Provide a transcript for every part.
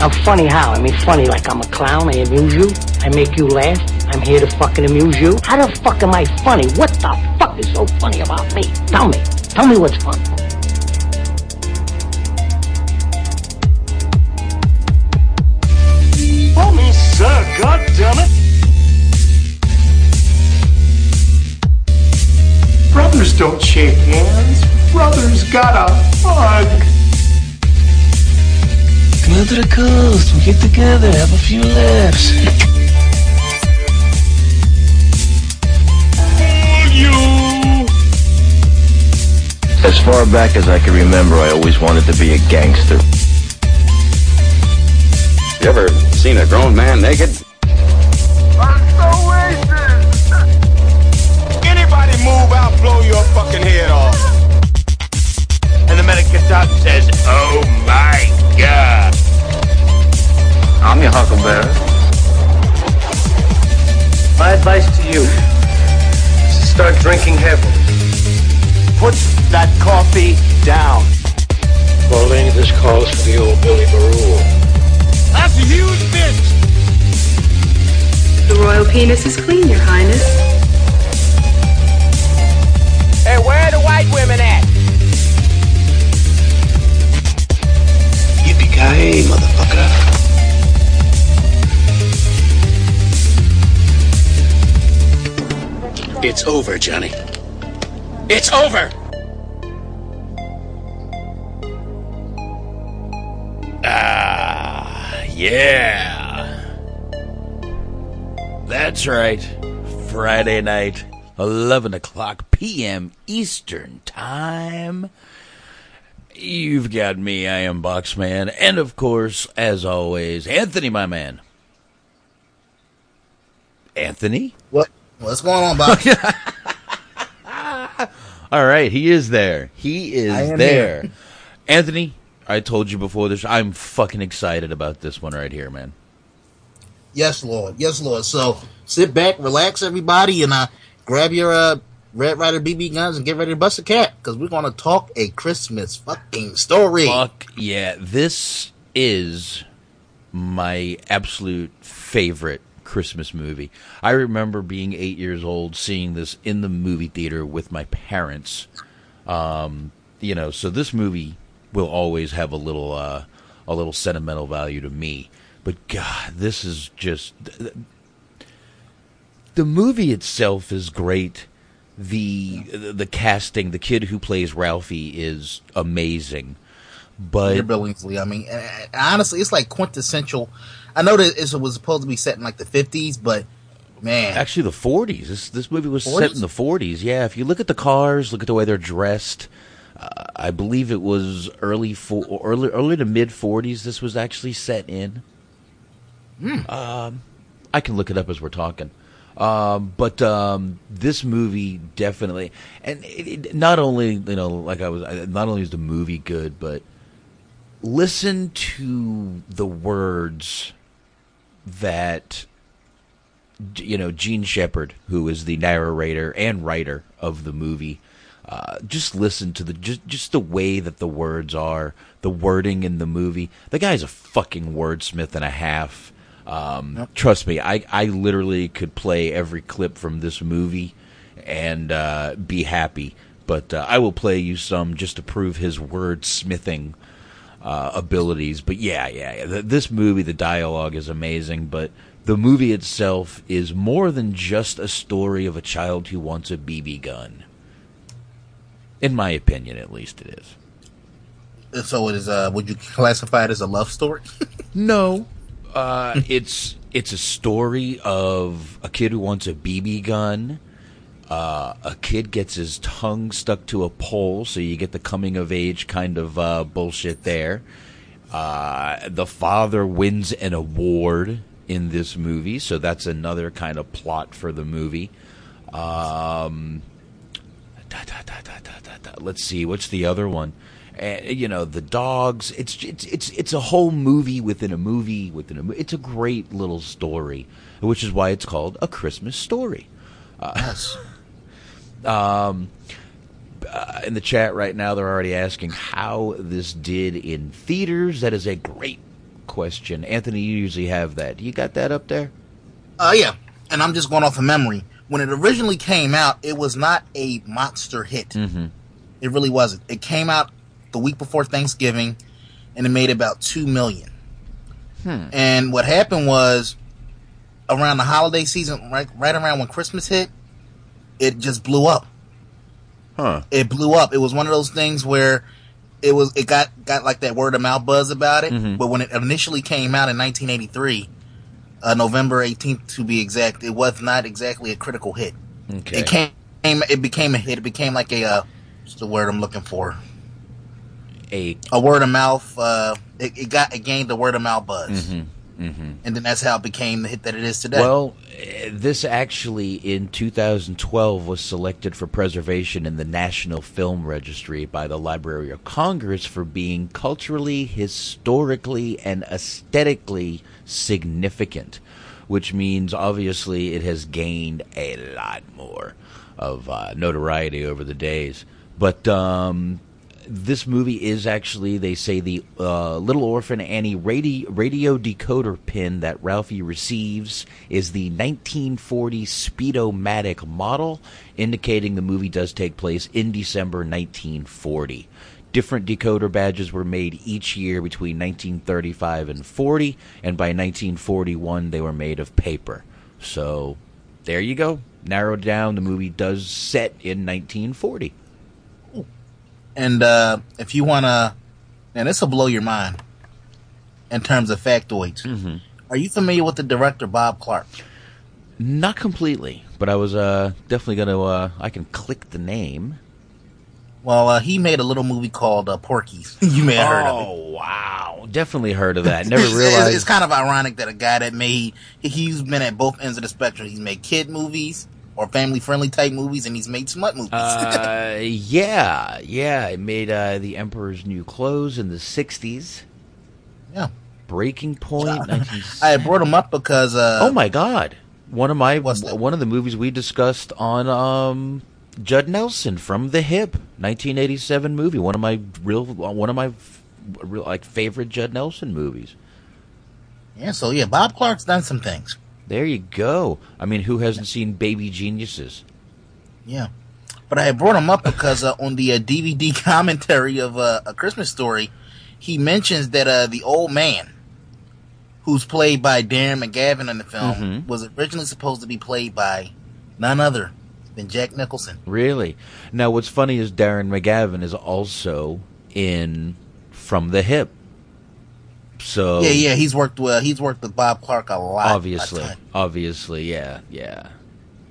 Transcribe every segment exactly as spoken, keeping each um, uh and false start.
I'm funny how? I mean funny like I'm a clown, I amuse you, I make you laugh, I'm here to fucking amuse you. How the fuck am I funny? What the fuck is so funny about me? Tell me. Tell me what's fun. Oh, me, sir, God damn it. Brothers don't shake hands. Brothers gotta hug. Come out to the coast, we get together, have a few laughs. Oh, you! As far back as I can remember, I always wanted to be a gangster. You ever seen a grown man naked? I'm so wasted! Anybody move out, blow your fucking head off. And the medic gets out and says, oh my God. I'm your huckleberry. My advice to you is to start drinking heavily. Put that coffee down. Pauline, this calls for the old Billy Barule. That's a huge bitch. The royal penis is clean, Your Highness. Hey, where are the white women at? Yippee-ki-yay, motherfucker. It's over, Johnny. It's over! Ah, yeah. That's right. Friday night, eleven o'clock p m Eastern Time. You've got me, I am Boxman. And, of course, as always, Anthony, my man. Anthony? What? What's going on, Bob? All right, he is there. He is there. Here. Anthony, I told you before this, I'm fucking excited about this one right here, man. Yes, Lord. Yes, Lord. So sit back, relax, everybody, and uh, grab your uh, Red Ryder B B guns and get ready to bust a cat, because we're going to talk a Christmas fucking story. Fuck yeah. This is my absolute favorite Christmas movie. I remember being eight years old, seeing this in the movie theater with my parents. Um, you know, so this movie will always have a little, uh, a little sentimental value to me. But God, this is just the movie itself is great. The the casting, the kid who plays Ralphie is amazing. But Peter Billingsley, I mean, honestly, it's like quintessential. I know that it was supposed to be set in like the fifties, but man, actually the forties. This this movie was forties? Set in the forties. Yeah, if you look at the cars, look at the way they're dressed. Uh, I believe it was early for early early to mid forties. This was actually set in. Mm. Um, I can look it up as we're talking. Um, but um, this movie definitely, and it, it, not only you know, like I was, not only is the movie good, but listen to the words that, you know, Jean Shepherd, who is the narrator and writer of the movie, uh, just listen to the just just the way that the words are, the wording in the movie. The guy's a fucking wordsmith and a half. Um, yep. Trust me, I, I literally could play every clip from this movie and uh, be happy. But uh, I will play you some just to prove his wordsmithing uh, abilities. But yeah, yeah, yeah, this movie, the dialogue is amazing, but the movie itself is more than just a story of a child who wants a B B gun. In my opinion, at least it is. So it is. Uh, would you classify it as a love story? No. Uh, it's it's a story of a kid who wants a B B gun. Uh, a kid gets his tongue stuck to a pole, so you get the coming of age kind of uh, bullshit there. Uh, the father wins an award in this movie, so that's another kind of plot for the movie. Um, da, da, da, da, da, da, da. Let's see, what's the other one? Uh, you know, the dogs. It's it's it's it's a whole movie within a movie within a movie. It's a great little story, which is why it's called A Christmas Story. Uh, yes. um, uh, in the chat right now, they're already asking how this did in theaters. That is a great question, Anthony. You usually have that. You got that up there? Uh, yeah. And I'm just going off of memory. When it originally came out, it was not a monster hit. Mm-hmm. It really wasn't. It came out the week before Thanksgiving, and it made about two million dollars. Hmm. And what happened was, around the holiday season, right, right around when Christmas hit, it just blew up. Huh. It blew up. It was one of those things where it was it got, got like that word of mouth buzz about it. Mm-hmm. But when it initially came out in nineteen eighty-three, uh, November eighteenth to be exact, it was not exactly a critical hit. Okay. It came. It became a hit. It became like a uh, what's the word I'm looking for? A, a word of mouth. Uh, it, it got it gained the word of mouth buzz, mm-hmm, mm-hmm. and then that's how it became the hit that it is today. Well, this actually in two thousand twelve was selected for preservation in the National Film Registry by the Library of Congress for being culturally, historically, and aesthetically significant, which means obviously it has gained a lot more of uh, notoriety over the days, but. Um, This movie is actually, they say, the uh, Little Orphan Annie radio, radio decoder pin that Ralphie receives is the nineteen forty Speedomatic model, indicating the movie does take place in December nineteen forty. Different decoder badges were made each year between nineteen thirty-five and forty, and by nineteen forty-one they were made of paper. So, there you go. Narrowed down, the movie does set in nineteen forty. And uh, if you want to, and this will blow your mind in terms of factoids. Mm-hmm. Are you familiar with the director, Bob Clark? Not completely, but I was uh, definitely going to, uh, I can click the name. Well, uh, he made a little movie called uh, Porky's. You may have oh, heard of it. Oh, wow. Definitely heard of that. Never realized. It's, it's kind of ironic that a guy that made, he's been at both ends of the spectrum. He's made kid movies. Or family-friendly type movies, and he's made smut movies. uh, yeah, yeah. He made uh, The Emperor's New Clothes in the sixties. Yeah. Breaking Point. I brought him up because... Uh, oh, my God. One of my one of the movies we discussed on um, Judd Nelson, From the Hip, nineteen eighty-seven movie. One of my real, one of my real, like favorite Judd Nelson movies. Yeah, so yeah, Bob Clark's done some things. There you go. I mean, who hasn't seen Baby Geniuses? Yeah. But I had brought him up because uh, on the uh, D V D commentary of uh, A Christmas Story, he mentions that uh, the old man, who's played by Darren McGavin in the film, mm-hmm. was originally supposed to be played by none other than Jack Nicholson. Really? Now, what's funny is Darren McGavin is also in From the Hip. So yeah, yeah, he's worked with he's worked with Bob Clark a lot. Obviously, a obviously, yeah, yeah.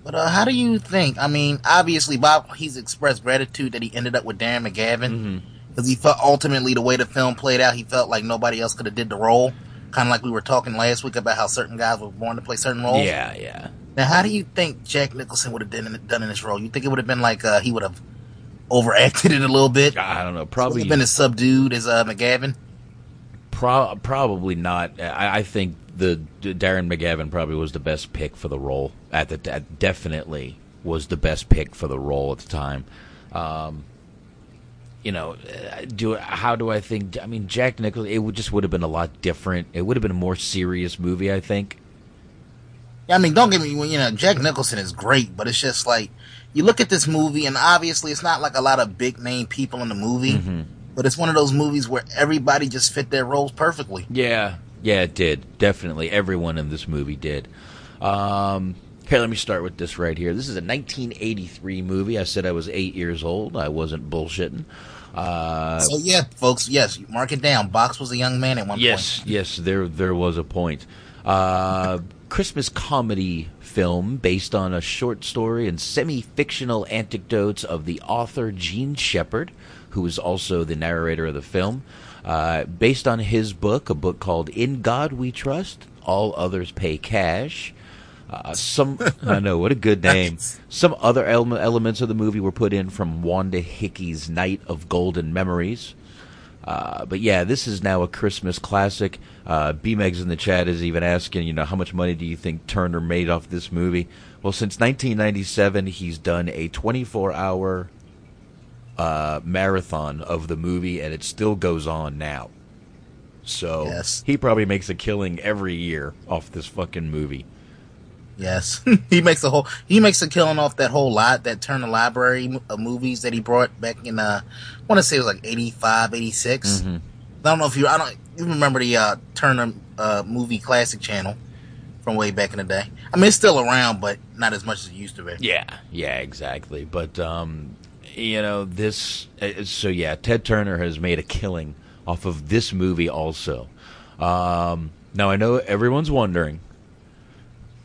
But uh, how do you think? I mean, obviously, Bob he's expressed gratitude that he ended up with Darren McGavin because mm-hmm. he felt ultimately the way the film played out, he felt like nobody else could have did the role. Kind of like we were talking last week about how certain guys were born to play certain roles. Yeah, yeah. Now, how do you think Jack Nicholson would have done, done in this role? You think it would have been like uh, he would have overacted it a little bit? I don't know. Probably would have been as subdued as uh, McGavin. Pro- probably not. I, I think the, the Darren McGavin probably was the best pick for the role. At the at definitely was the best pick for the role at the time. Um, you know, do how do I think? I mean, Jack Nicholson. It would, just would have been a lot different. It would have been a more serious movie, I think. Yeah, I mean, don't get me. You know, Jack Nicholson is great, but it's just like you look at this movie, and obviously, it's not like a lot of big name people in the movie. Mm-hmm. But it's one of those movies where everybody just fit their roles perfectly. Yeah, yeah, it did. Definitely. Everyone in this movie did. Um, here, let me start with this right here. This is a nineteen eighty-three movie. I said I was eight years old. I wasn't bullshitting. Uh, so, yeah, folks, yes, mark it down. Box was a young man at one yes, point. Yes, yes, there there was a point. Uh, Christmas comedy film based on a short story and semi-fictional anecdotes of the author Jean Shepherd, who is also the narrator of the film, uh, based on his book, a book called In God We Trust, All Others Pay Cash. Uh, some I know, what a good name. Some other ele- elements of the movie were put in from Wanda Hickey's Night of Golden Memories. Uh, but yeah, this is now a Christmas classic. Uh, B-Megs in the chat is even asking, you know, how much money do you think Turner made off this movie? Well, since nineteen ninety-seven, he's done a twenty-four hour uh, marathon of the movie, and it still goes on now. So yes. He probably makes a killing every year off this fucking movie. Yes, he makes a whole. He makes a killing off that whole lot, that Turner Library of movies that he brought back in. Uh, I want to say it was like eighty-five, eighty-six. Mm-hmm. I don't know if you. I don't. You remember the uh, Turner uh, Movie Classic Channel from way back in the day? I mean, it's still around, but not as much as it used to be. Yeah, yeah, exactly. But um, you know this. So yeah, Ted Turner has made a killing off of this movie also. Um, now I know everyone's wondering,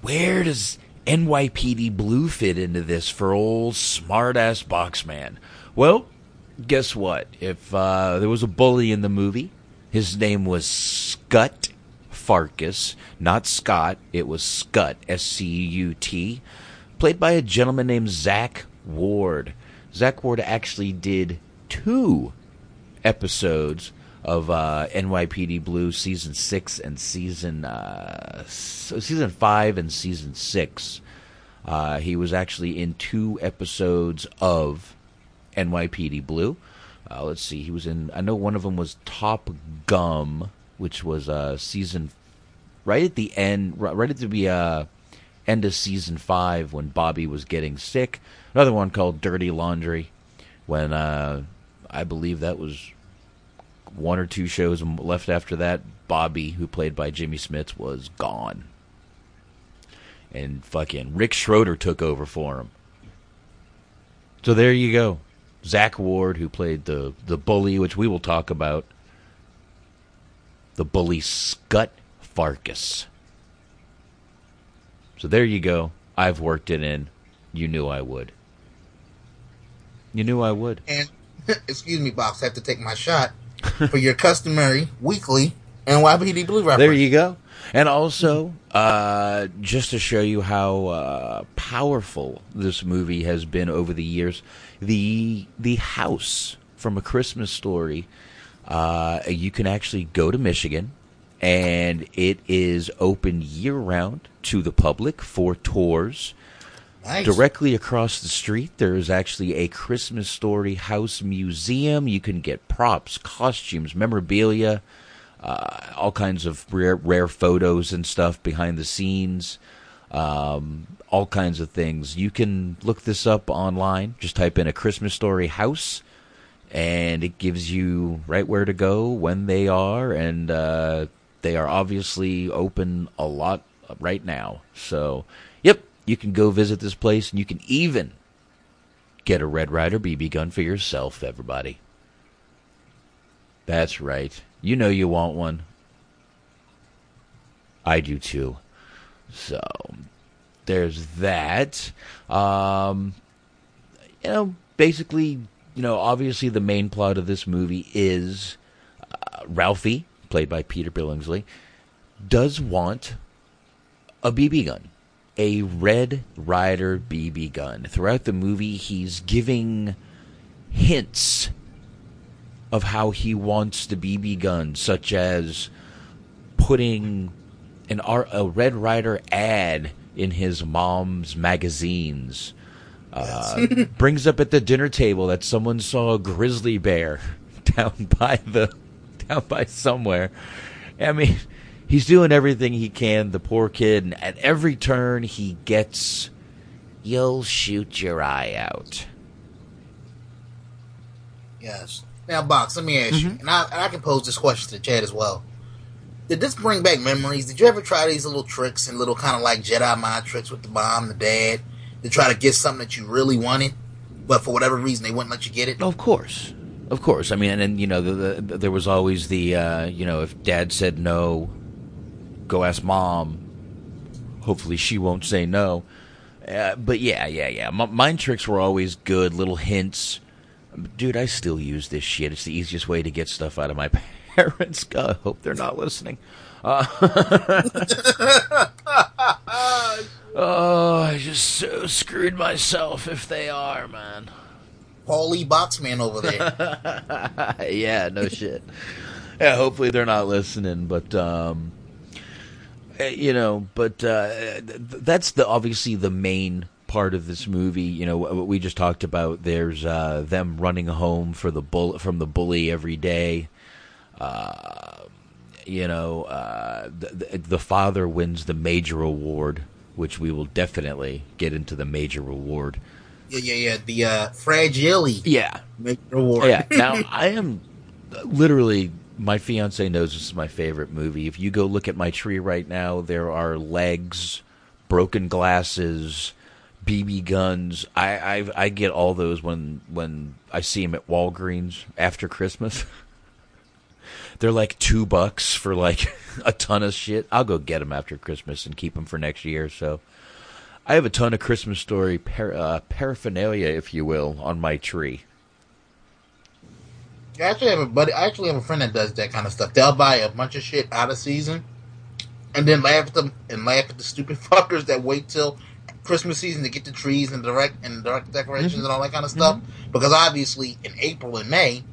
where does N Y P D Blue fit into this for old smart-ass Boxman? Well, guess what? If uh, there was a bully in the movie, his name was Scut Farkus, not Scott. It was Scut, S C U T, played by a gentleman named Zach Ward. Zach Ward actually did two episodes of uh, N Y P D Blue season six and season uh, so season five and season six. Uh, he was actually in two episodes of N Y P D Blue. Uh, let's see, he was in. I know one of them was Top Gum, which was uh, season right at the end, right at the uh, end of season five when Bobby was getting sick. Another one called Dirty Laundry, when uh, I believe that was one or two shows left after that. Bobby, who played by Jimmy Smits, was gone. And fucking Rick Schroeder took over for him. So there you go. Zach Ward, who played the, the bully, which we will talk about. The bully Scut Farkus. So there you go. I've worked it in. You knew I would. You knew I would. And, excuse me, Box, I have to take my shot for your customary weekly N Y P D Blue reference. There you go. And also, uh, just to show you how uh, powerful this movie has been over the years, the the house from A Christmas Story, uh, you can actually go to Michigan, and it is open year-round to the public for tours. Nice. Directly across the street, there is actually a Christmas Story house museum. You can get props, costumes, memorabilia, uh, all kinds of rare, rare photos and stuff behind the scenes, um, all kinds of things. You can look this up online. Just type in A Christmas Story house, and it gives you right where to go, when they are, and uh, they are obviously open a lot right now. So, yep. You can go visit this place, and you can even get a Red Ryder B B gun for yourself, everybody. That's right. You know you want one. I do, too. So, there's that. Um, you know, basically, you know, obviously the main plot of this movie is uh, Ralphie, played by Peter Billingsley, does want a B B gun. A Red Ryder B B gun. Throughout the movie, he's giving hints of how he wants the B B gun, such as putting an R- a Red Ryder ad in his mom's magazines. Uh, brings up at the dinner table that someone saw a grizzly bear down by the down by somewhere. I mean, he's doing everything he can, the poor kid, and at every turn he gets, you'll shoot your eye out. Yes. Now, Box, let me ask mm-hmm. you, and I, and I can pose this question to Chad as well. Did this bring back memories? Did you ever try these little tricks and little kind of like Jedi mind tricks with the mom, the dad, to try to get something that you really wanted, but for whatever reason they wouldn't let you get it? Of course. Of course. I mean, and, and you know, the, the, there was always the, uh, you know, if dad said no, go ask mom, hopefully she won't say no. Uh, but yeah, yeah, yeah. M- mind tricks were always good. Little hints. Dude, I still use this shit. It's the easiest way to get stuff out of my parents. God, I hope they're not listening. Uh, oh, I just so screwed myself if they are, man. Paulie Boxman over there. Yeah, no shit. Yeah, hopefully they're not listening, but um, you know, but uh, that's the obviously the main part of this movie. You know, what we just talked about. There's uh, them running home for the bull- from the bully every day. Uh, you know, uh, the, the father wins the major award, which we will definitely get into the major award. Yeah, yeah, yeah. The uh, fragile. Yeah. Major award. Yeah. Now I am literally. My fiance knows this is my favorite movie. If you go look at my tree right now, there are legs, broken glasses, B B guns. I I've, I get all those when when I see them at Walgreens after Christmas. They're like two bucks for like a ton of shit. I'll go get them after Christmas and keep them for next year. So I have a ton of Christmas story par- uh, paraphernalia, if you will, on my tree. I actually have a buddy. I actually have a friend that does that kind of stuff. They'll buy a bunch of shit out of season, and then laugh at them and laugh at the stupid fuckers that wait till Christmas season to get the trees and direct and direct decorations mm-hmm. and all that kind of stuff. Mm-hmm. Because obviously, in April and May,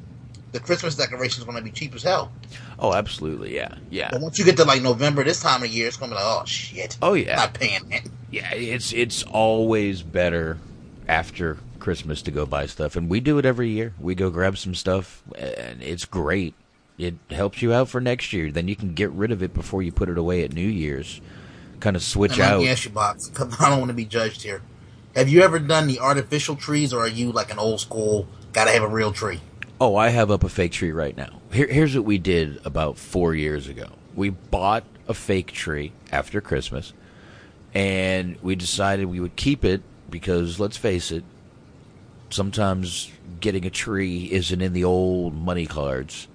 the Christmas decorations are going to be cheap as hell. Oh, absolutely, yeah, yeah. But once you get to like November, this time of year, it's going to be like, oh shit. Oh yeah, I'm not paying that. Yeah, it's it's always better after Christmas to go buy stuff, and we do it every year. We go grab some stuff, and it's great. It helps you out for next year. Then you can get rid of it before you put it away at New Year's. Kind of switch out. Let me ask you, Box, because I don't want to be judged here. Have you ever done the artificial trees, or are you like an old school, gotta have a real tree? Oh, I have up a fake tree right now. Here, here's what we did about four years ago. We bought a fake tree after Christmas, and we decided we would keep it because, let's face it, sometimes getting a tree isn't in the old money cards.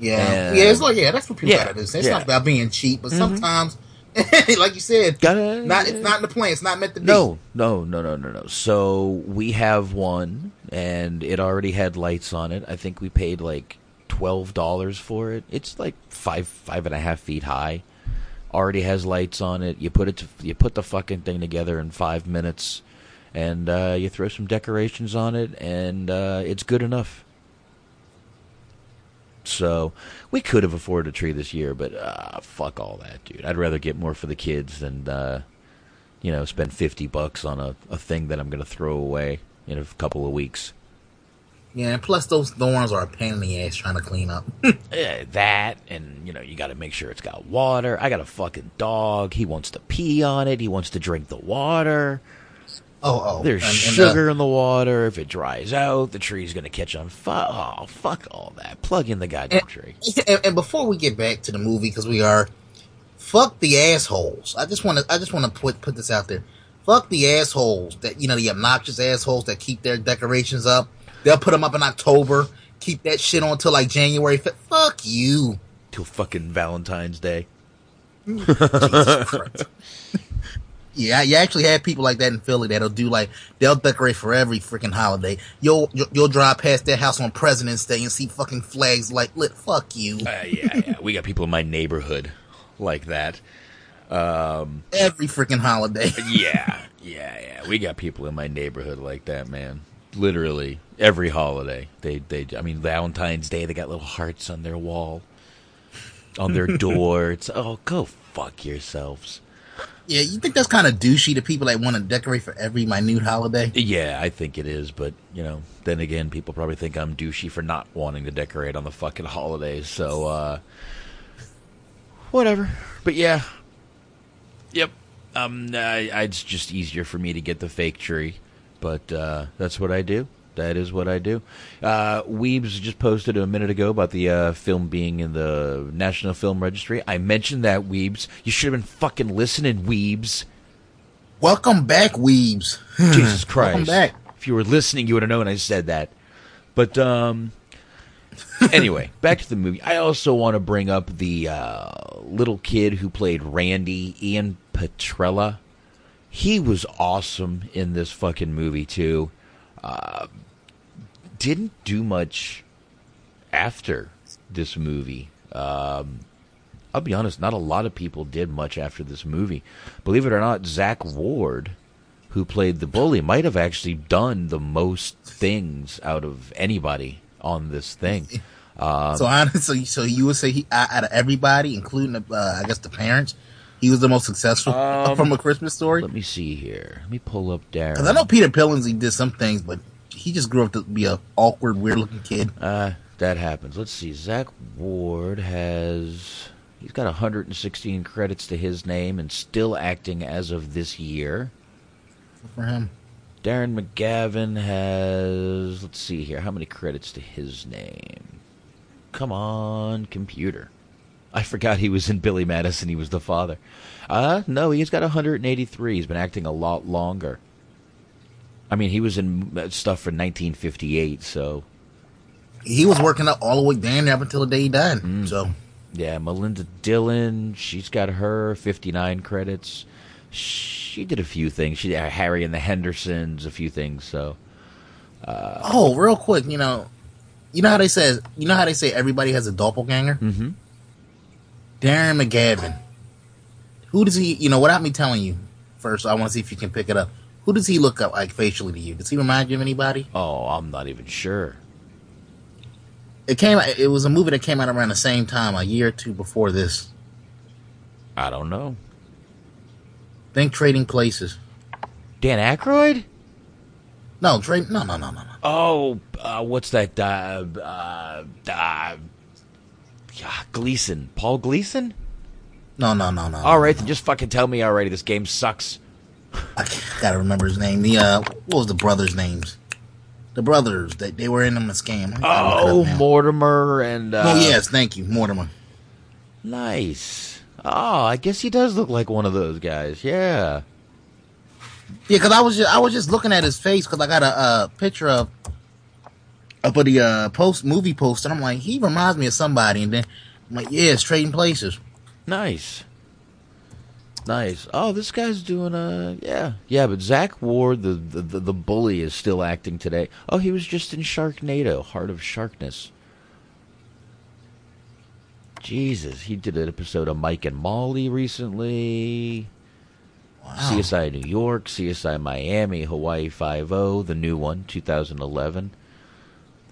Yeah, and yeah, it's like yeah, that's what people yeah, gotta do. It's yeah. not about being cheap, but mm-hmm. sometimes, like you said, gotta, not it's not in the plan. It's not meant to be. No, no, no, no, no, no. So we have one, and it already had lights on it. I think we paid like twelve dollars for it. It's like five, five and a half feet high. Already has lights on it. You put it, to, you put the fucking thing together in five minutes. And uh, you throw some decorations on it, and uh, it's good enough. So we could have afforded a tree this year, but uh, fuck all that, dude. I'd rather get more for the kids than, uh, you know, spend fifty bucks on a, a thing that I'm going to throw away in a couple of weeks. Yeah, and plus those thorns are a pain in the ass trying to clean up. Yeah, that, and, you know, you got to make sure it's got water. I got a fucking dog. He wants to pee on it. He wants to drink the water. Oh, oh. There's and, sugar and, uh, in the water. If it dries out, the tree's going to catch on fire. Oh, fuck all that. Plug in the goddamn and, tree. And, and before we get back to the movie, because we are, fuck the assholes. I just want to. I just want to put put this out there. Fuck the assholes that you know, the obnoxious assholes that keep their decorations up. They'll put them up in October. Keep that shit on till like January. Fuck you. Till fucking Valentine's Day. Jesus Christ. Yeah, you actually have people like that in Philly that'll do like, they'll decorate for every freaking holiday. You'll you'll drive past their house on President's Day and see fucking flags like lit. Fuck you. uh, yeah, yeah, we got people in my neighborhood like that. Um, every freaking holiday. yeah, yeah, yeah. We got people in my neighborhood like that, man. Literally every holiday. They they. I mean, Valentine's Day, they got little hearts on their wall, on their door. It's oh, go fuck yourselves. Yeah, you think that's kind of douchey to people that want to decorate for every minute holiday? Yeah, I think it is, but, you know, then again, people probably think I'm douchey for not wanting to decorate on the fucking holidays, so, uh, whatever. But, yeah, yep, um, I, I, it's just easier for me to get the fake tree, but, uh, that's what I do. That is what I do. Uh, Weebs just posted a minute ago about the uh, film being in the National Film Registry. I mentioned that, Weebs. You should have been fucking listening, Weebs. Welcome back, Weebs. Jesus Christ. Welcome back. If you were listening, you would have known I said that. But, um... Anyway, back to the movie. I also want to bring up the uh, little kid who played Randy, Ian Petrella. He was awesome in this fucking movie, too. Uh, didn't do much after this movie. Um, I'll be honest, not a lot of people did much after this movie. Believe it or not, Zach Ward, who played the bully, might have actually done the most things out of anybody on this thing. Um, so honestly, so you would say he, out of everybody, including the, uh, I guess the parents, he was the most successful um, from A Christmas Story? Let me see here. Let me pull up Darren. Because I know Peter Billingsley did some things, but he just grew up to be an awkward, weird-looking kid. Uh, that happens. Let's see. Zach Ward has... He's got one hundred sixteen credits to his name and still acting as of this year. Good for him. Darren McGavin has... Let's see here. How many credits to his name? Come on, computer. I forgot he was in Billy Madison. He was the father. Uh, no, he's got one hundred eighty-three. He's been acting a lot longer. I mean, he was in stuff for nineteen fifty-eight, so... He was working up all the way down there up until the day he died, mm. so... Yeah, Melinda Dillon, she's got her fifty-nine credits. She did a few things. She did Harry and the Hendersons, a few things, so... Uh, oh, real quick, you know... You know how they say, you know how they say everybody has a doppelganger? Mm-hmm. Darren McGavin. Who does he, you know, without me telling you, first, I want to see if you can pick it up. Who does he look up, like, facially to you? Does he remind you of anybody? Oh, I'm not even sure. It came, it was a movie that came out around the same time, a year or two before this. I don't know. Think Trading Places. Dan Aykroyd? No, trade, no, no, no, no, no. Oh, uh, what's that, uh, uh, uh, Gleason. Paul Gleason? No, no, no, no. All right, no, no. Then just fucking tell me already. This game sucks. I gotta remember his name. The uh, what was the brothers' names? The brothers that they were in them a scam. Oh, Mortimer and. Uh, oh yes, thank you, Mortimer. Nice. Oh, I guess he does look like one of those guys. Yeah. Yeah, because I was just, I was just looking at his face because I got a uh, picture of. Up at the uh, post movie post, and I'm like, he reminds me of somebody, and then I'm like, yeah, it's Trading Places. Nice, nice. Oh, this guy's doing a yeah, yeah. But Zach Ward, the the the bully, is still acting today. Oh, he was just in Sharknado, Heart of Sharkness. Jesus, he did an episode of Mike and Molly recently. Wow. C S I New York, C S I Miami, Hawaii Five-O, the new one, two thousand eleven.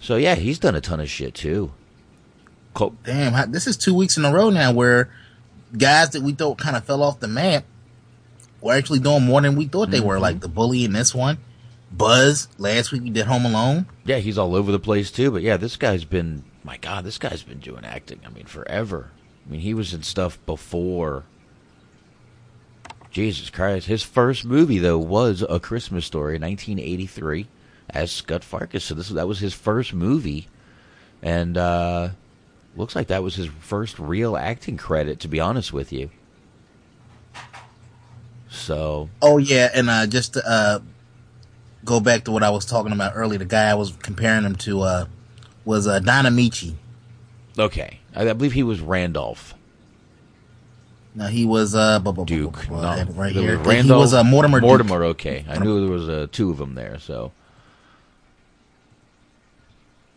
So, yeah, he's done a ton of shit, too. Cool. Damn, this is two weeks in a row now where guys that we thought kind of fell off the map were actually doing more than we thought they mm-hmm. were, like the bully in this one. Buzz, last week we did Home Alone. Yeah, he's all over the place, too. But, yeah, this guy's been, my God, this guy's been doing acting, I mean, forever. I mean, he was in stuff before. Jesus Christ. His first movie, though, was A Christmas Story, nineteen eighty-three. As Scut Farkus, so this that was his first movie, and uh, looks like that was his first real acting credit. To be honest with you, so oh yeah, and uh, just to uh, go back to what I was talking about earlier, the guy I was comparing him to uh, was uh, Don Ameche. Okay, I, I believe he was Randolph. No, he was uh, Duke. No, right here, Randolph, he was uh, Mortimer. Mortimer, Duke. Okay, I knew there was uh, two of them there, so.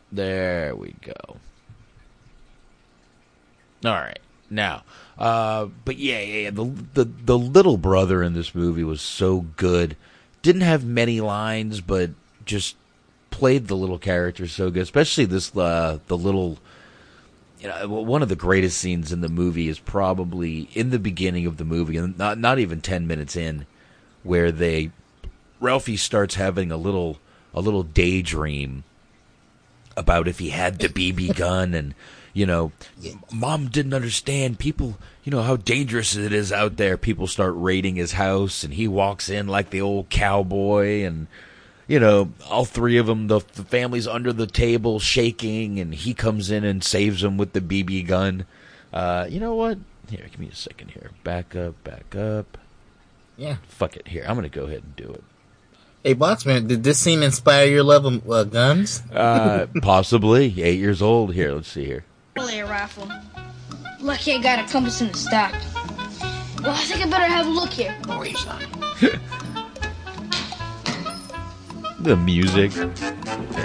There we go. All right. Now, uh, but yeah, yeah, yeah. The, the, the little brother in this movie was so good. Didn't have many lines, but just played the little character so good. Especially this, uh, the little, you know, one of the greatest scenes in the movie is probably in the beginning of the movie, and not, not even ten minutes in, where they, Ralphie starts having a little, a little daydream about if he had the B B gun and, you know, Mom didn't understand people, you know, how dangerous it is out there. People start raiding his house and he walks in like the old cowboy and, you know, all three of them, the, the family's under the table shaking and he comes in and saves them with the B B gun. Uh, you know what? Here, give me a second here. Back up, back up. Yeah. Fuck it. Here, I'm going to go ahead and do it. Hey, Boxman, did this scene inspire your love of uh, guns? uh, possibly. Eight years old. Here, let's see here. Really a rifle. Lucky I got a compass in the stock. Well, I think I better have a look here. Oh, he's on it. The music.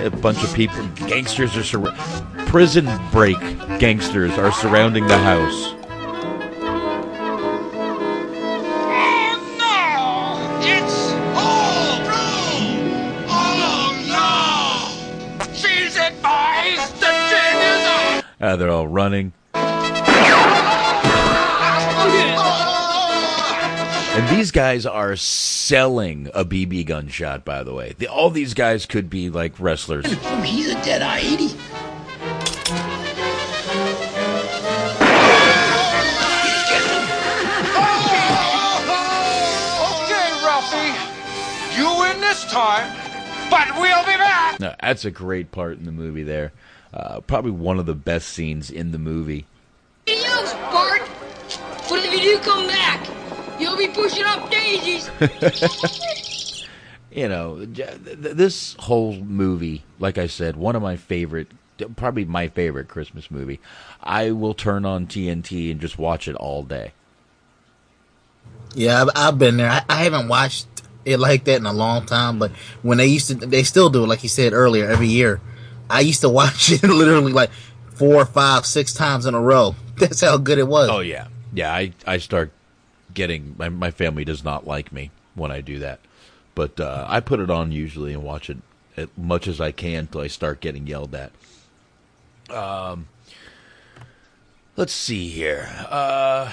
A bunch of people. Gangsters are surrounding. Prison break gangsters are surrounding the house. Uh, they're all running. And these guys are selling a B B gun shot, by the way. The, all these guys could be, like, wrestlers. Oh, he's a dead eye eighty. Okay, Ralphie. You win this time, but we'll be back. Now, that's a great part in the movie there. Uh, probably one of the best scenes in the movie. You know, Bart, what if you do come back? You'll be pushing up daisies. You know, this whole movie, like I said, one of my favorite, probably my favorite Christmas movie. I will turn on T N T and just watch it all day. Yeah, I've been there. I, I haven't watched it like that in a long time, but when they used to, they still do it, like you said earlier, every year. I used to watch it literally like four, five, six times in a row. That's how good it was. Oh, yeah. Yeah, I, I start getting... My, my family does not like me when I do that. But uh, I put it on usually and watch it as much as I can until I start getting yelled at. Um, Let's see here. Uh,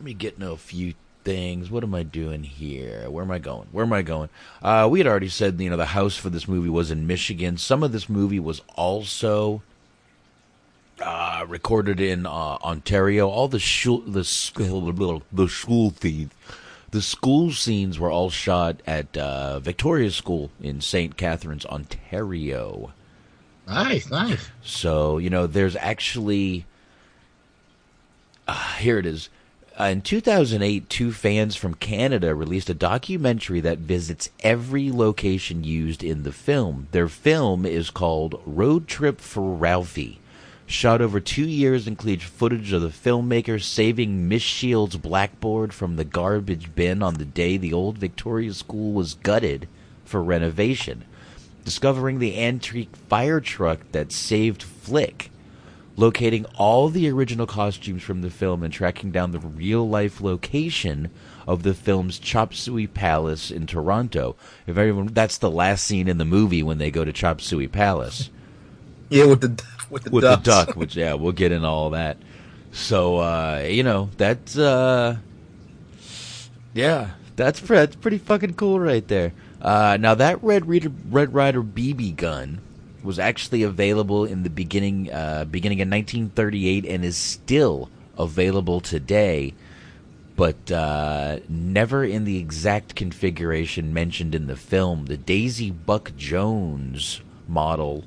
let me get into a few things. What am I doing here? Where am I going? Where am I going? Uh, we had already said, you know, the house for this movie was in Michigan. Some of this movie was also uh, recorded in uh, Ontario. All the school, the school, the school theme, the school scenes were all shot at uh, Victoria School in Saint Catharines, Ontario. Nice, nice. So, you know, there's actually uh, here it is. Uh, in two thousand eight, two fans from Canada released a documentary that visits every location used in the film. Their film is called Road Trip for Ralphie. Shot over two years and includes footage of the filmmaker saving Miss Shields' blackboard from the garbage bin on the day the old Victoria School was gutted for renovation, discovering the antique fire truck that saved Flick, locating all the original costumes from the film and tracking down the real-life location of the film's Chop Suey Palace in Toronto. If everyone, that's the last scene in the movie when they go to Chop Suey Palace. Yeah, with the with the, with the duck. Which yeah, we'll get into all that. So uh, you know that's uh, yeah, that's pre- that's pretty fucking cool right there. Uh, now that Red Ryder Red Ryder B B gun was actually available in the beginning uh, beginning in nineteen thirty-eight and is still available today, but uh, never in the exact configuration mentioned in the film. The Daisy Buck Jones model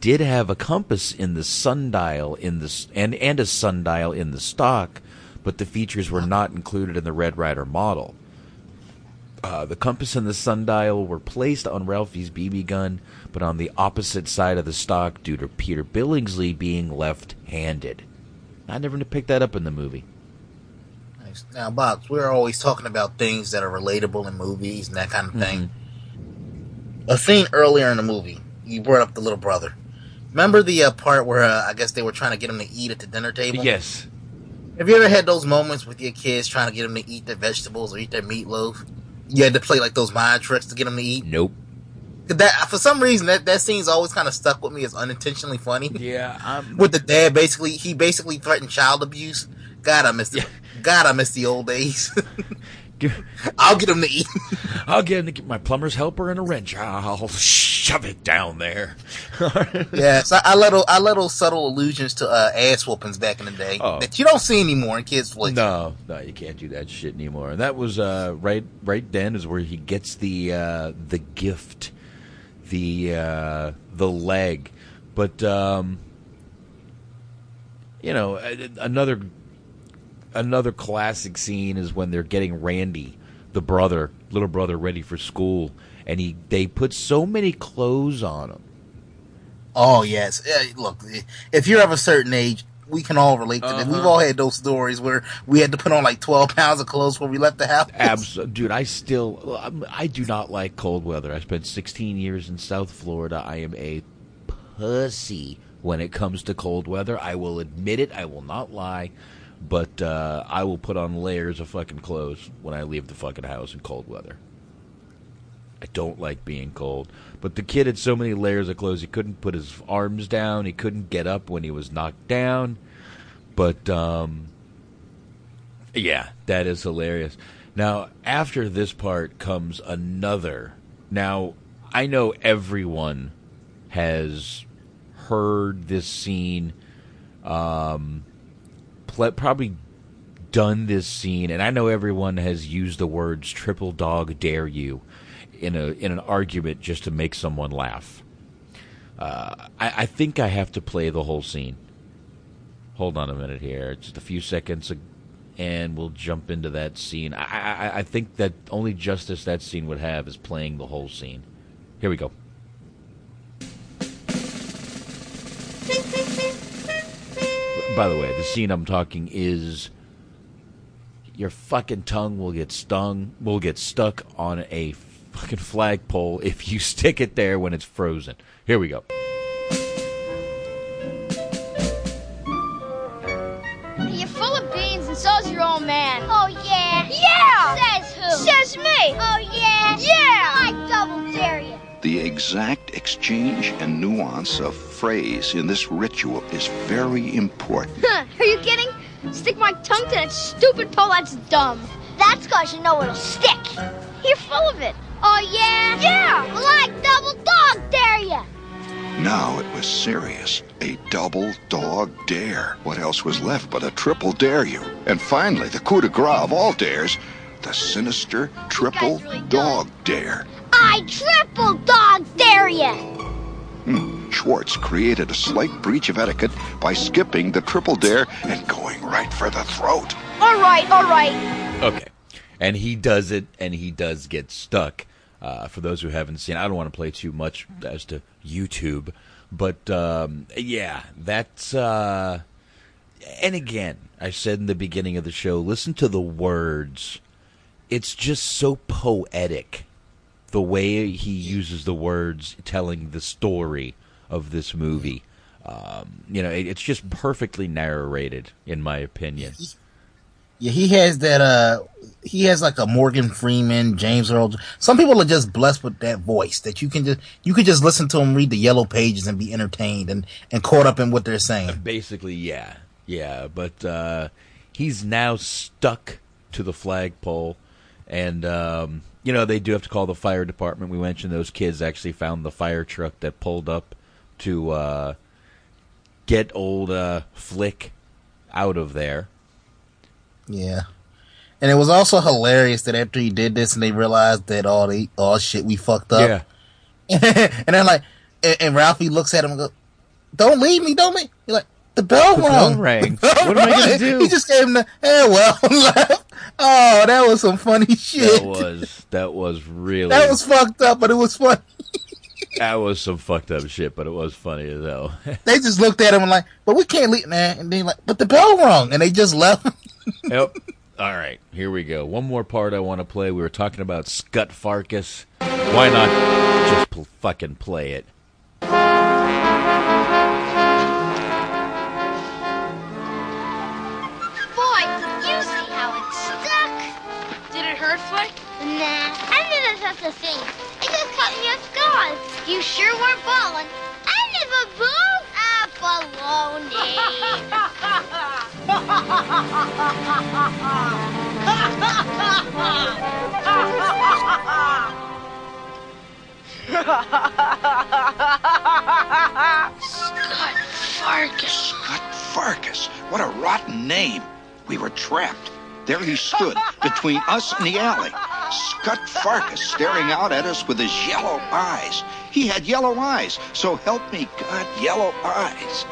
did have a compass in the sundial in the and, and a sundial in the stock, but the features were not included in the Red Ryder model. Uh, the compass and the sundial were placed on Ralphie's B B gun, but on the opposite side of the stock due to Peter Billingsley being left-handed. I never picked that up in the movie. Nice. Now, Box, we're always talking about things that are relatable in movies and that kind of thing. Mm-hmm. A scene earlier in the movie, you brought up the little brother. Remember the uh, part where uh, I guess they were trying to get him to eat at the dinner table? Yes. Have you ever had those moments with your kids trying to get them to eat their vegetables or eat their meatloaf? You had to play, like, those mind tricks to get them to eat? Nope. That, for some reason, that, that scene's always kind of stuck with me as unintentionally funny. Yeah. I'm... With the dad, basically, he basically threatened child abuse. God, I miss the, God, I miss the old days. I'll get him to eat. I'll get him to get my plumber's helper and a wrench. I'll shove it down there. Yeah, so I let I let those subtle allusions to uh, ass whoopings back in the day oh. that you don't see anymore in kids' flicks. No, no, you can't do that shit anymore. And that was uh, right right then is where he gets the uh, the gift, the uh, the leg. But um, you know, another. Another classic scene is when they're getting Randy, the brother, little brother, ready for school, and he they put so many clothes on him. Oh, yes. Look, if you're of a certain age, we can all relate to uh-huh. that. We've all had those stories where we had to put on like twelve pounds of clothes when we left the house. Absolutely. Dude, I still, I do not like cold weather. I spent sixteen years in South Florida. I am a pussy when it comes to cold weather. I will admit it. I will not lie. But uh, I will put on layers of fucking clothes when I leave the fucking house in cold weather. I don't like being cold. But the kid had so many layers of clothes, he couldn't put his arms down. He couldn't get up when he was knocked down. But, um, yeah, that is hilarious. Now, after this part comes another. Now, I know everyone has heard this scene, um, ple- probably done this scene. And I know everyone has used the words triple dog dare you in a in an argument just to make someone laugh. Uh, I, I think I have to play the whole scene. Hold on a minute here. Just a few seconds, and we'll jump into that scene. I, I, I think that only justice that scene would have is playing the whole scene. Here we go. By the way, the scene I'm talking is... your fucking tongue will get stung, will get stuck on a fucking flagpole if you stick it there when it's frozen. Here we go. You're full of beans and so's your old man. Oh yeah. Yeah. Says who? Says me. Oh yeah. Yeah. No, I double dare you. The exact exchange and nuance of phrase in this ritual is very important. Are you kidding? Stick my tongue to that stupid pole, that's dumb. That's cause you know it'll stick. You're full of it. Oh, yeah? Yeah! Well, I double dog dare you! Now it was serious. A double dog dare. What else was left but a triple dare you? And finally, the coup de grace of all dares, the sinister triple really dog good. dare. I triple dog dare you! Hmm. Schwartz created a slight breach of etiquette by skipping the triple dare and going right for the throat. All right, all right. Okay. And he does it, and he does get stuck. Uh, for those who haven't seen, I don't want to play too much as to YouTube, but um, yeah, that's. Uh, and again, I said in the beginning of the show, listen to the words. It's just so poetic, the way he uses the words, telling the story of this movie. Um, you know, it, it's just perfectly narrated, in my opinion. Yeah, he has that. Uh, he has like a Morgan Freeman, James Earl. Some people are just blessed with that voice that you can just you can just listen to them read the yellow pages and be entertained and, and caught up in what they're saying. Basically, yeah, yeah. But uh, he's now stuck to the flagpole, and um, you know they do have to call the fire department. We mentioned those kids actually found the fire truck that pulled up to uh, get old uh, Flick out of there. Yeah, and it was also hilarious that after he did this and they realized that all the all shit we fucked up. Yeah, and then like, and, and Ralphie looks at him and goes, "Don't leave me, don't leave." You're like, "The bell rang." rang. What am I gonna do? He just gave him the hey, well, oh, that was some funny shit. That was that was really that was fucked up, but it was funny. That was some fucked up shit, but it was funny though. They just looked at him and like, "But we can't leave, man." And then like, "But the bell rung," and they just left. Yep. All right, here we go. One more part I want to play. We were talking about Scut Farkus. Why not just pl- fucking play it? Boy, did you see how it stuck? Did it hurt, Flick? Nah, I never felt a thing. It just caught me off guard. You sure weren't ballin'. I never balled. Ah, baloney. Scut Farkus. Scut Farkus. What a rotten name. We were trapped. There he stood between us and the alley. Scut Farkus staring out at us with his yellow eyes. He had yellow eyes. So help me God, yellow eyes.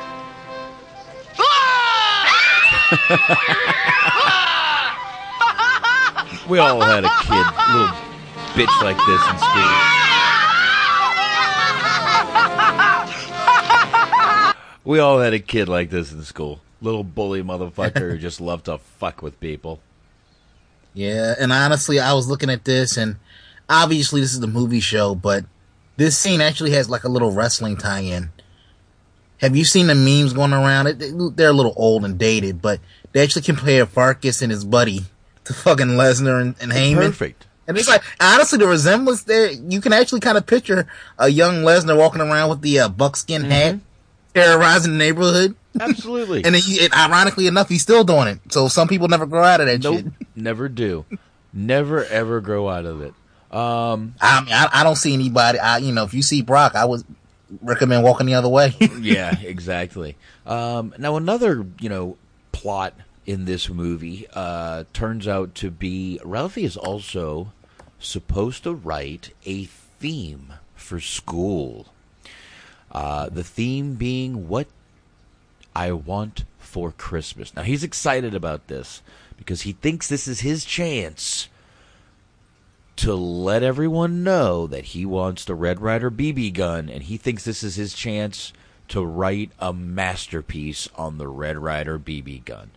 We all had a kid, little bitch like this in school. We all had a kid like this in school. Little bully motherfucker who just loved to fuck with people. Yeah, and honestly, I was looking at this, and obviously this is the movie show, but this scene actually has like a little wrestling tie-in. Have you seen the memes going around? It, they're a little old and dated, but they actually compare Farkus and his buddy to fucking Lesnar and, and Heyman. Perfect. And it's like, honestly, the resemblance there, you can actually kind of picture a young Lesnar walking around with the uh, buckskin mm-hmm. hat, terrorizing the neighborhood. Absolutely. and, he, and ironically enough, he's still doing it. So some people never grow out of that nope, shit. Never do. Never, ever grow out of it. Um, I mean, I, I don't see anybody. I, you know, if you see Brock, I would recommend walking the other way. yeah, exactly. Um, now, another, you know, plot in this movie uh, turns out to be Ralphie is also supposed to write a theme for school. Uh, the theme being what I want for Christmas. Now, he's excited about this because he thinks this is his chance to let everyone know that he wants the Red Ryder B B gun, and he thinks this is his chance to write a masterpiece on the Red Ryder B B gun.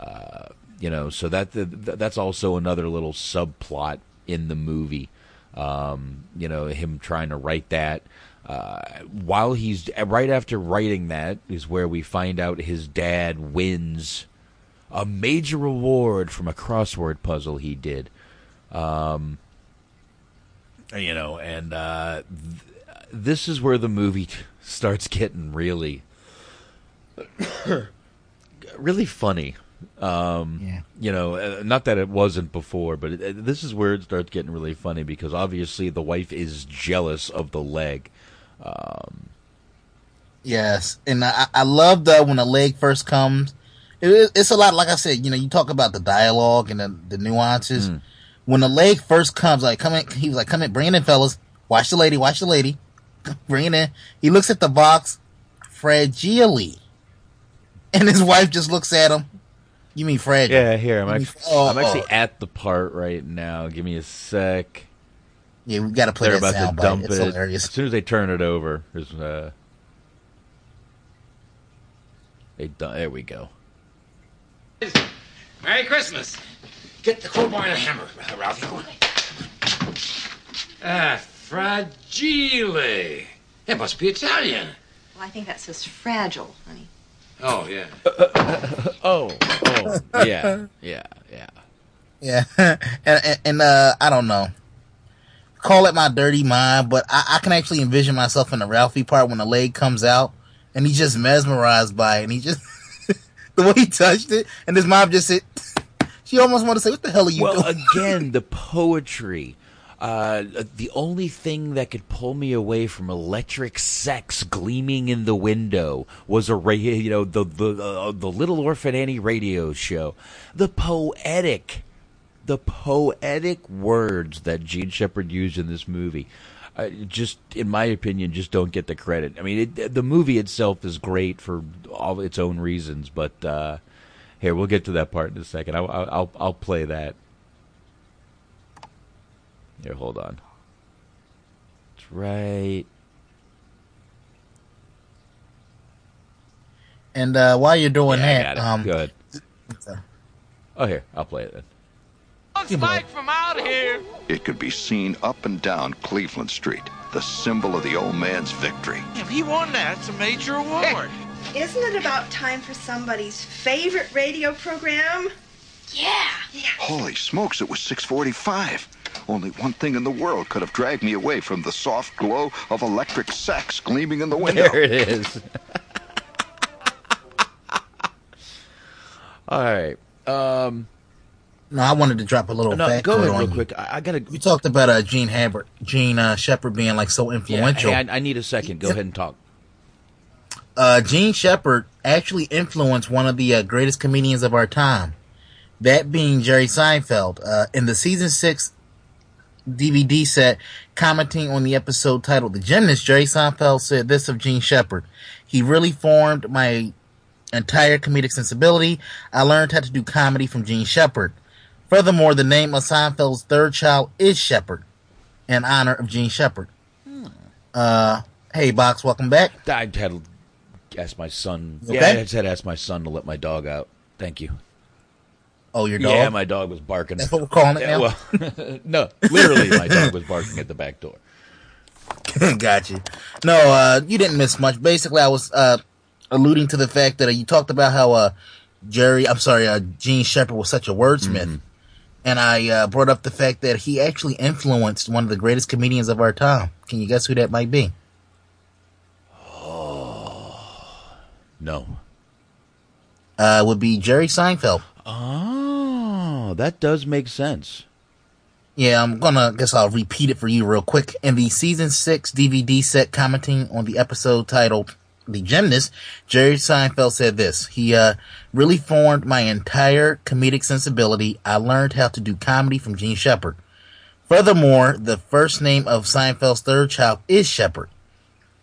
Uh, you know, so that that's also another little subplot in the movie. Um, you know, him trying to write that. Uh, while he's right after writing that is where we find out his dad wins a major reward from a crossword puzzle he did. Um, you know, and uh, th- this is where the movie t- starts getting really, really funny. Um, yeah. You know, not that it wasn't before, but it, this is where it starts getting really funny because obviously the wife is jealous of the leg. Um, yes, and I, I love that when the leg first comes. It, it's a lot, like I said, you know, you talk about the dialogue and the, the nuances. Mm. When the leg first comes, like come in, he was like, "Come in, bring it in, fellas. Watch the lady, watch the lady. Bring it in." He looks at the box, fragile, and his wife just looks at him. You mean fragile? Yeah, here I'm. Actually, mean, oh, I'm actually oh. at the part right now. Give me a sec. Yeah, we got to play. They're that about to dump it. It's hilarious. As soon as they turn it over, there's uh, they done. There we go. Merry Christmas. Get the crowbar and a hammer, Ralphie. Ah, fragile. That must be Italian. Well, I think that says fragile, honey. Oh, yeah. oh, oh, yeah, yeah, yeah. Yeah, and, and uh, I don't know. Call it my dirty mind, but I, I can actually envision myself in the Ralphie part when the leg comes out, and he's just mesmerized by it, and he just, the way he touched it, and his mom just said, she almost wanted to say, what the hell are you well, doing? Well, again, the poetry. Uh, the only thing that could pull me away from electric sex gleaming in the window was a radio, you know, the the uh, the Little Orphan Annie radio show. The poetic, the poetic words that Jean Shepherd used in this movie, uh, just in my opinion, just don't get the credit. I mean, it, the movie itself is great for all its own reasons, but uh, here we'll get to that part in a second. I, I, I'll I'll play that. Here, hold on. It's right. And uh, while you're doing yeah, that, um, go ahead. Oh, here, I'll play it then. Looks like from out here. It could be seen up and down Cleveland Street, the symbol of the old man's victory. If he won that, it's a major award. Hey, isn't it about time for somebody's favorite radio program? Yeah. yeah. Holy smokes, it was six forty-five. Only one thing in the world could have dragged me away from the soft glow of electric sex gleaming in the window. There it is. All right. Um, no, I wanted to drop a little no, back. Go ahead real you. quick. I, I gotta. You talked about uh, Jean Shepherd, Jean uh, Shepherd being like so influential. Yeah, hey, I, I need a second. Go ahead and talk. Uh, Jean Shepherd actually influenced one of the uh, greatest comedians of our time, that being Jerry Seinfeld. Uh, in the season six D V D set, commenting on the episode titled The Gymnast, Jerry Seinfeld said this of Jean Shepherd: "He really formed my entire comedic sensibility. I learned how to do comedy from Jean Shepherd. Furthermore, the name of Seinfeld's third child is Shepherd, in honor of Jean Shepherd." Hmm. Uh, hey, Box, welcome back. I had ask my son. Okay. Yeah, I said ask my son to let my dog out. Thank you. Oh, your dog? Yeah, my dog was barking. That's what we're calling it now? Well, no, literally my dog was barking at the back door. Got you. No, uh, you didn't miss much. Basically, I was uh, alluding to the fact that uh, you talked about how uh, Jerry, I'm sorry, uh, Jean Shepherd was such a wordsmith. Mm-hmm. And I uh, brought up the fact that he actually influenced one of the greatest comedians of our time. Can you guess who that might be? Oh, no. Uh, would be Jerry Seinfeld. Oh, that does make sense. Yeah, I'm going to guess I'll repeat it for you real quick. In the season six D V D set commenting on the episode titled The Gymnast, Jerry Seinfeld said this. He uh, really formed my entire comedic sensibility. I learned how to do comedy from Jean Shepherd. Furthermore, the first name of Seinfeld's third child is Shepherd.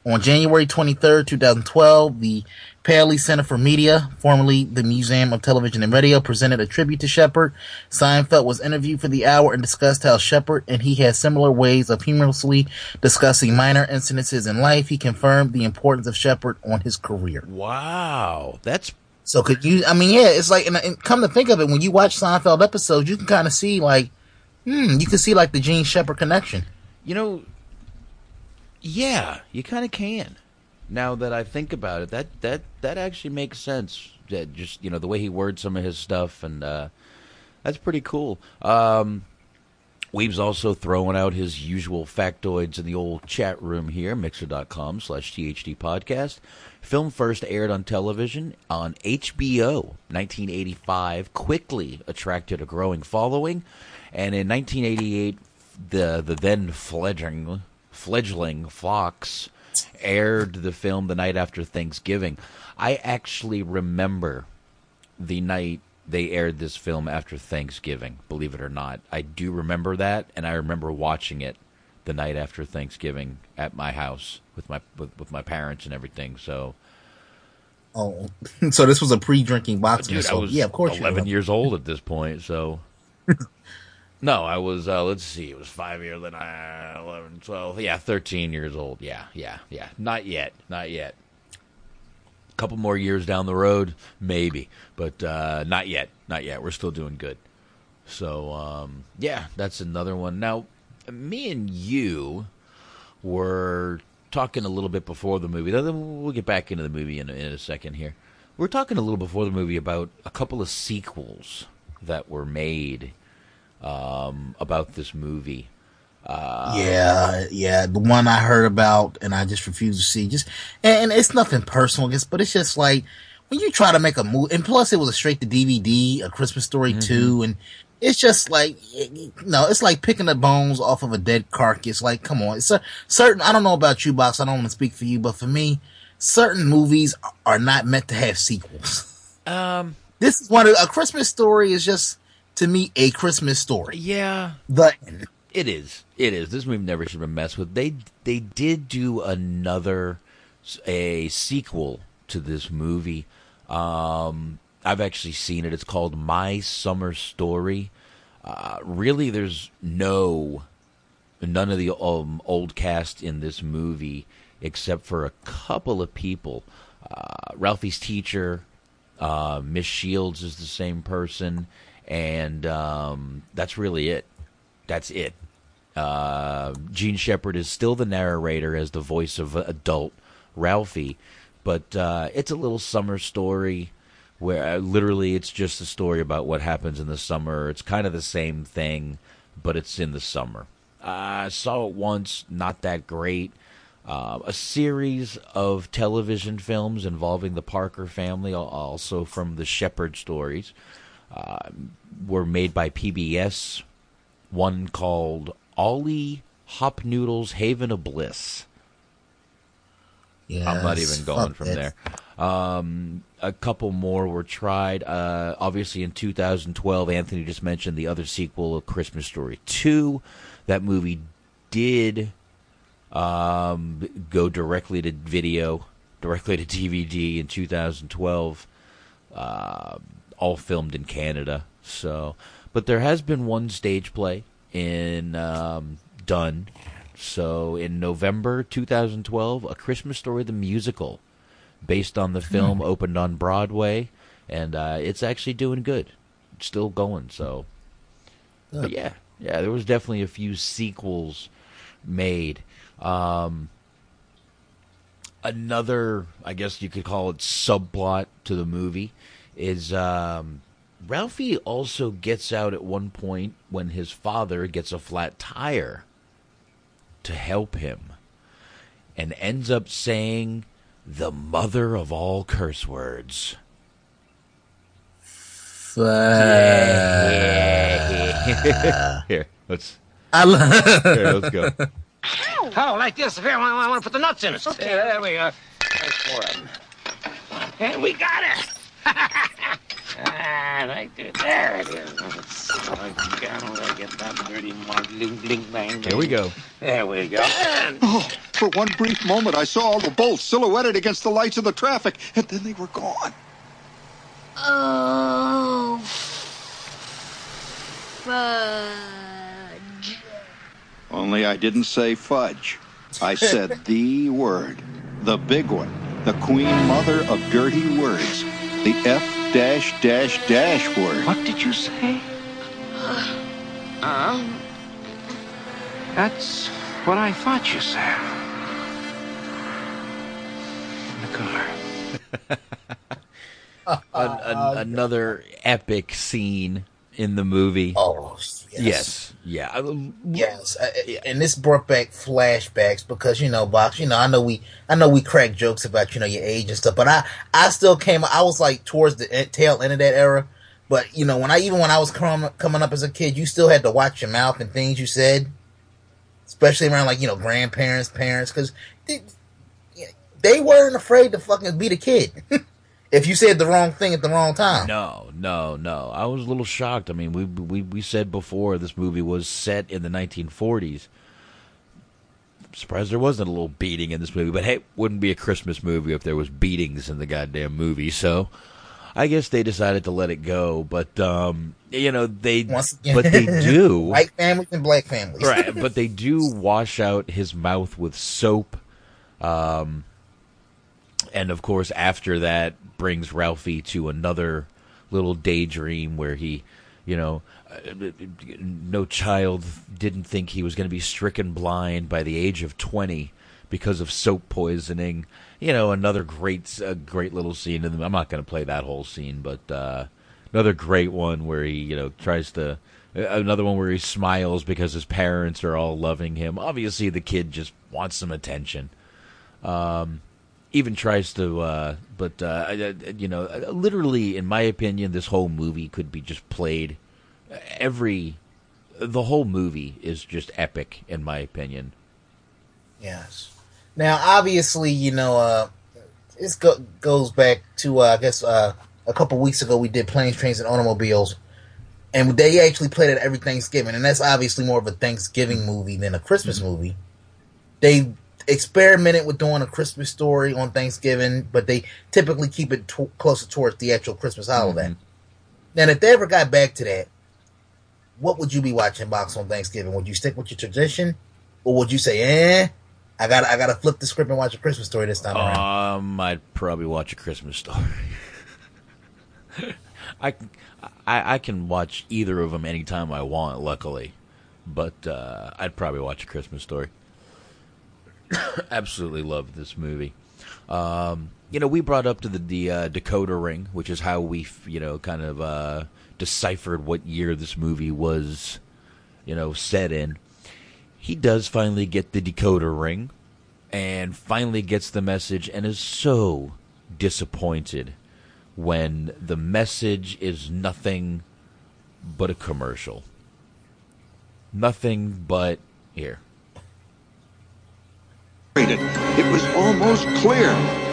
On January twenty-third, twenty twelve, the Paley Center for Media, formerly the Museum of Television and Radio, presented a tribute to Shepherd. Seinfeld was interviewed for the hour and discussed how Shepherd and he had similar ways of humorously discussing minor incidences in life. He confirmed the importance of Shepherd on his career. Wow, that's so. Could you? I mean, yeah, it's like, and, and come to think of it, when you watch Seinfeld episodes, you can kind of see like, hmm, you can see like the Jean Shepherd connection. You know, yeah, you kind of can. Now that I think about it, that, that, that actually makes sense. That just, you know, the way he words some of his stuff, and uh, that's pretty cool. Um, Weave's also throwing out his usual factoids in the old chat room here, mixer.com slash THD podcast. Film first aired on television on H B O, nineteen eighty-five, quickly attracted a growing following, and in nineteen eighty-eight, the the then fledgling, fledgling Fox aired the film the night after Thanksgiving. I actually remember the night they aired this film after Thanksgiving, believe it or not. I do remember that, and I remember watching it the night after Thanksgiving at my house with my with, with my parents and everything. So, oh, so this was a pre-drinking box. Dude, I was yeah, of course, eleven years old at this point. So, no, I was, uh, let's see, it was five years, then I, eleven, twelve, yeah, thirteen years old. Yeah, yeah, yeah. Not yet, not yet. A couple more years down the road, maybe, but uh, not yet, not yet. We're still doing good. So, um, yeah, that's another one. Now, me and you were talking a little bit before the movie. We'll get back into the movie in a, in a second here. We're talking a little before the movie about a couple of sequels that were made Um, about this movie. Uh, yeah, yeah. The one I heard about and I just refused to see. Just and, and it's nothing personal, I guess, but it's just like when you try to make a movie, and plus it was a straight to D V D, A Christmas Story mm-hmm. two, and it's just like, no, it's like picking the bones off of a dead carcass. Like, come on. It's a certain, I don't know about you, Box, I don't want to speak for you, but for me, certain movies are not meant to have sequels. Um, This is one of, A Christmas Story is just, to me, a Christmas story. Yeah, but it is. It is. This movie never should have been messed with. They they did do another a sequel to this movie. Um, I've actually seen it. It's called My Summer Story. Uh, really, there's no none of the um, old cast in this movie except for a couple of people. Uh, Ralphie's teacher, uh, Miss Shields, is the same person. And um, that's really it. That's it. Uh, Jean Shepherd is still the narrator as the voice of adult Ralphie, but uh, it's a little summer story where uh, literally it's just a story about what happens in the summer. It's kind of the same thing, but it's in the summer. I uh, saw it once, not that great. Uh, a series of television films involving the Parker family, also from the Shepherd stories. Uh, were made by P B S, one called Ollie Hop Noodles Haven of Bliss. Yes, I'm not even going from it. there. Um, a couple more were tried. Uh, obviously, in two thousand twelve, Anthony just mentioned the other sequel, A Christmas Story two. That movie did um, go directly to video, directly to D V D in two thousand twelve. Uh, all filmed in Canada. So, but there has been one stage play in um, done. So in November twenty twelve, A Christmas Story the Musical based on the film, mm. opened on Broadway, and uh, it's actually doing good. It's still going, so. Good. But yeah, yeah, there was definitely a few sequels made. Um, another, I guess you could call it subplot to the movie, is um, Ralphie also gets out at one point when his father gets a flat tire to help him, and ends up saying the mother of all curse words. Fuck. Yeah. Here, let's. I love- here, let's go. Oh, like this. Here, I want to put the nuts in it. Okay, yeah, there we go. There's four of them. And we got it. Ah, right there. There it is. So I gotta get that dirty mark. Blink, blink, bang. Here we go. There we go. And... Oh, for one brief moment, I saw all the bolts silhouetted against the lights of the traffic, and then they were gone. Oh, fudge. Only I didn't say fudge. I said the word. The big one. The queen mother of dirty words. The F dash dash dash word. What did you say? Uh, um, that's what I thought you said. In the car. An, an, another epic scene in the movie. Oh, yes. Yes. Yeah. Yes. I, and this brought back flashbacks because, you know, Box, you know, I know we, I know we crack jokes about, you know, your age and stuff, but I, I still came, I was like towards the tail end of that era. But, you know, when I, even when I was com- coming up as a kid, you still had to watch your mouth and things you said, especially around like, you know, grandparents, parents, because they, they weren't afraid to fucking be the kid. If you said the wrong thing at the wrong time. No, no, no. I was a little shocked. I mean, we we we said before this movie was set in the nineteen forties. I'm surprised there wasn't a little beating in this movie. But hey, wouldn't be a Christmas movie if there was beatings in the goddamn movie. So I guess they decided to let it go. But, um, you know, they Once again, but they do. White families and black families. Right, but they do wash out his mouth with soap. Um, and, of course, after that, brings Ralphie to another little daydream where he, you know, no child didn't think he was going to be stricken blind by the age of twenty because of soap poisoning. You know, another great, uh, great little scene. And I'm not going to play that whole scene, but uh, another great one where he, you know, tries to. Another one where he smiles because his parents are all loving him. Obviously, the kid just wants some attention. Um. Even tries to, uh, but, uh, you know, literally, in my opinion, this whole movie could be just played. Every, the whole movie is just epic, in my opinion. Yes. Now, obviously, you know, uh, this go- goes back to, uh, I guess, uh, a couple weeks ago we did Planes, Trains, and Automobiles. And they actually played it every Thanksgiving. And that's obviously more of a Thanksgiving movie than a Christmas mm-hmm. movie. They experimented with doing a Christmas story on Thanksgiving, but they typically keep it t- closer towards the actual Christmas holiday. Mm-hmm. Now, if they ever got back to that, what would you be watching, Box, on Thanksgiving? Would you stick with your tradition, or would you say, eh, I gotta, I gotta flip the script and watch a Christmas story this time um, around? Um, I'd probably watch a Christmas story. I, I, I can watch either of them anytime I want, luckily, but uh, I'd probably watch a Christmas story. Absolutely love this movie. Um, you know, we brought up to the, the uh, decoder ring, which is how we, you know, kind of uh, deciphered what year this movie was, you know, set in. He does finally get the decoder ring and finally gets the message and is so disappointed when the message is nothing but a commercial. Nothing but here. It was almost clear.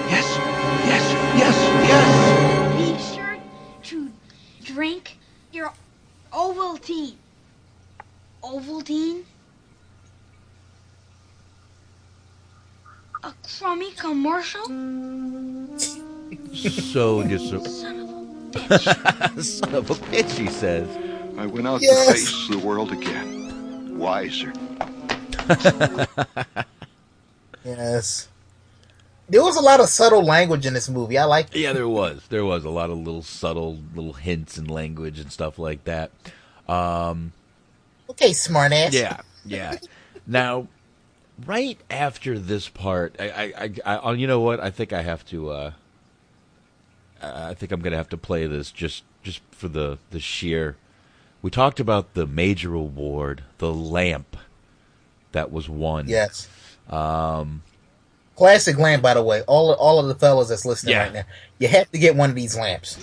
Yes, yes, yes, yes. Be sure to drink your Ovaltine. Ovaltine? A crummy commercial? So disappointed. Son of a bitch. Son of a bitch, he says. I went out yes. to face the world again. Wiser. Yes. There was a lot of subtle language in this movie. I liked it. Yeah, there was. There was a lot of little subtle little hints and language and stuff like that. Um, okay, smartass. Yeah, yeah. Now, right after this part, I, I, I, I, you know what? I think I have to. Uh, I think I'm going to have to play this just, just for the, the sheer. We talked about the major award, the lamp that was won. Yes. Um, Classic lamp, by the way. All all of the fellas that's listening yeah. right now, you have to get one of these lamps.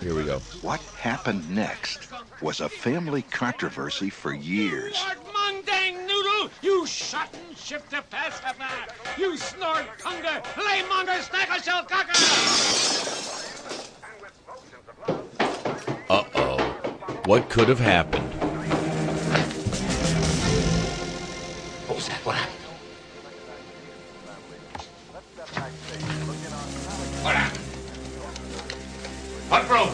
Here we go. What happened next was a family controversy for years. You mundane noodle, you shot and shifter pacifier, you snort hunger, laymonger, snacker shell cocker. Uh oh. What could have happened? What was that? What happened? What happened? What broke?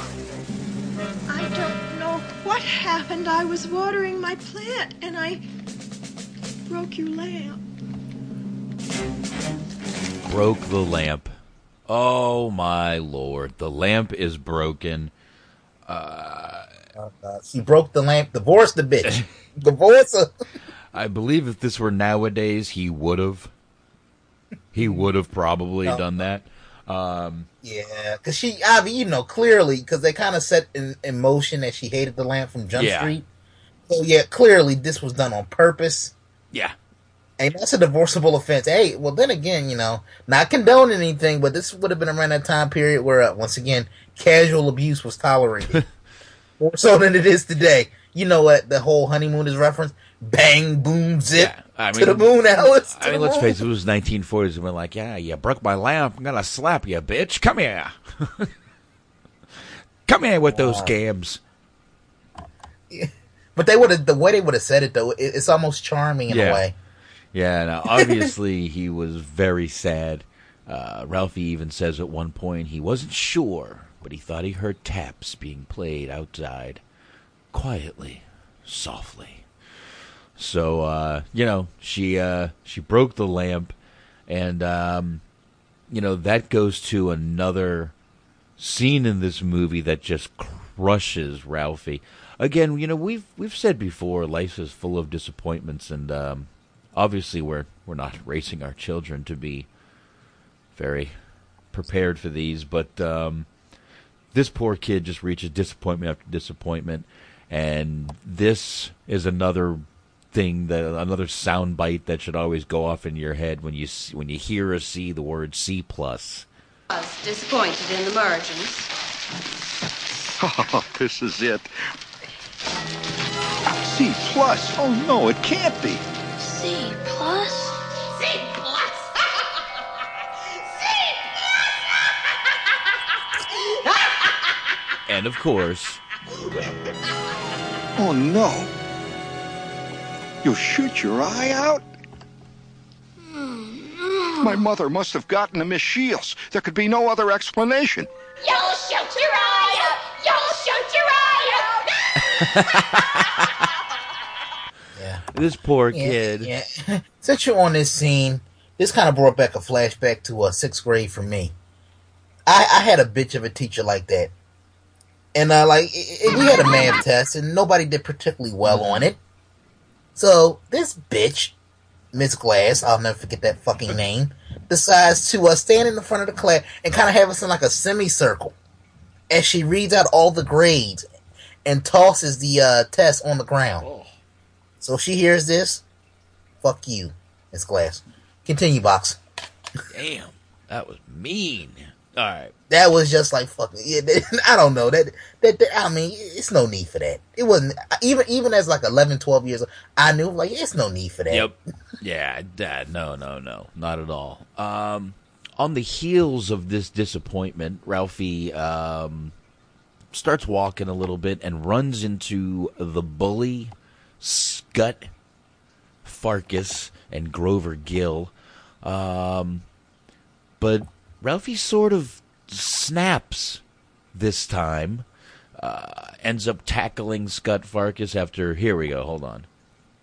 I don't know what happened. I was watering my plant and I broke your lamp. Broke the lamp. Oh my Lord. The lamp is broken. Uh. Uh, he broke the lamp. Divorced the bitch. Divorce her. I believe if this were nowadays, he would have. He would have probably no. done that. Um, yeah, because she, I mean, you know, clearly, because they kind of set in, in motion that she hated the lamp from Jump yeah. Street. So, yeah, clearly this was done on purpose. Yeah. And that's a divorceable offense. Hey, well, then again, you know, not condoning anything, but this would have been around that time period where, uh, once again, casual abuse was tolerated. More so than it is today. You know what? The whole honeymoon is referenced. Bang, boom, zip. Yeah, I mean, to the moon, Alice. I mean, let's moon. face it. It was nineteen forties. And we're like, yeah, you broke my lamp. I'm going to slap you, bitch. Come here. Come here with wow. those gams. Yeah. But they would have, the way they would have said it, though, it, it's almost charming in yeah. a way. Yeah. Now, obviously, he was very sad. Uh, Ralphie even says at one point he wasn't sure. But he thought he heard taps being played outside, quietly, softly. So, uh, you know, she uh, she broke the lamp, and, um, you know, that goes to another scene in this movie that just crushes Ralphie. Again, you know, we've we've said before, life is full of disappointments, and um, obviously we're we're not raising our children to be very prepared for these, but... Um, This poor kid just reaches disappointment after disappointment, and this is another thing, that another soundbite that should always go off in your head when you see, when you hear or see the word C plus. I was disappointed in the margins. Oh, this is it. C plus. Oh, no, it can't be. C plus? C plus? And, of course... Oh, no. You'll shoot your eye out? Mm-hmm. My mother must have gotten to Miss Shields. There could be no other explanation. You'll shoot your eye out! You'll shoot your eye out! yeah. This poor yeah, kid. Yeah. Since you're on this scene, this kind of brought back a flashback to uh, sixth grade for me. I, I had a bitch of a teacher like that. And, uh, like, it, it, we had a math test, and nobody did particularly well on it. So, this bitch, Miss Glass, I'll never forget that fucking name, decides to uh, stand in the front of the class and kind of have us in, like, a semicircle. And she reads out all the grades and tosses the uh, test on the ground. Oh. So, if she hears this, fuck you, Miss Glass. Continue, Box. Damn, that was mean. All right. That was just like fucking. Yeah, I don't know that, that. That I mean, it's no need for that. It wasn't even even as like eleven, twelve years old. I knew like it's no need for that. Yep. Yeah. Dad. No. No. No. Not at all. Um, on the heels of this disappointment, Ralphie um starts walking a little bit and runs into the bully, Scut Farkus, and Grover Gill, um, but. Ralphie sort of snaps this time, uh, ends up tackling Scut Farkus after... Here we go. Hold on.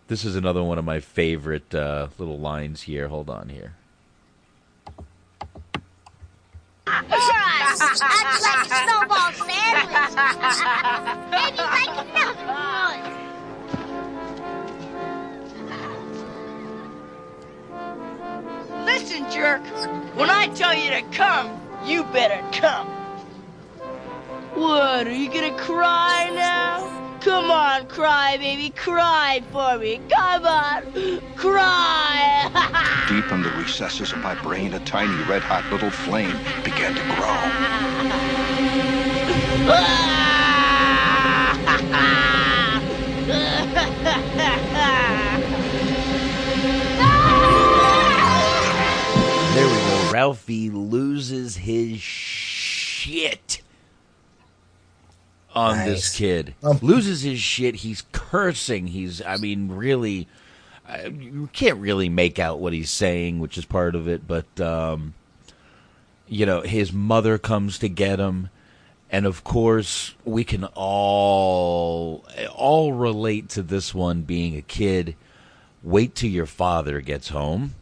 This is another one of my favorite uh, little lines here. Hold on here. for us. I'd like a snowball sandwich. Maybe like a thousand dollars. Listen, jerk. When I tell you to come, you better come. What, are you gonna cry now? Come on, cry, baby, cry for me. Come on, cry. Deep in the recesses of my brain, a tiny, red-hot little flame began to grow. There we go. Ralphie loses his shit. On nice. This kid. Loses his shit. He's cursing. He's, I mean, really, I, you can't really make out what he's saying, which is part of it. But, um, you know, his mother comes to get him. And, of course, we can all, all relate to this one being a kid. Wait till your father gets home.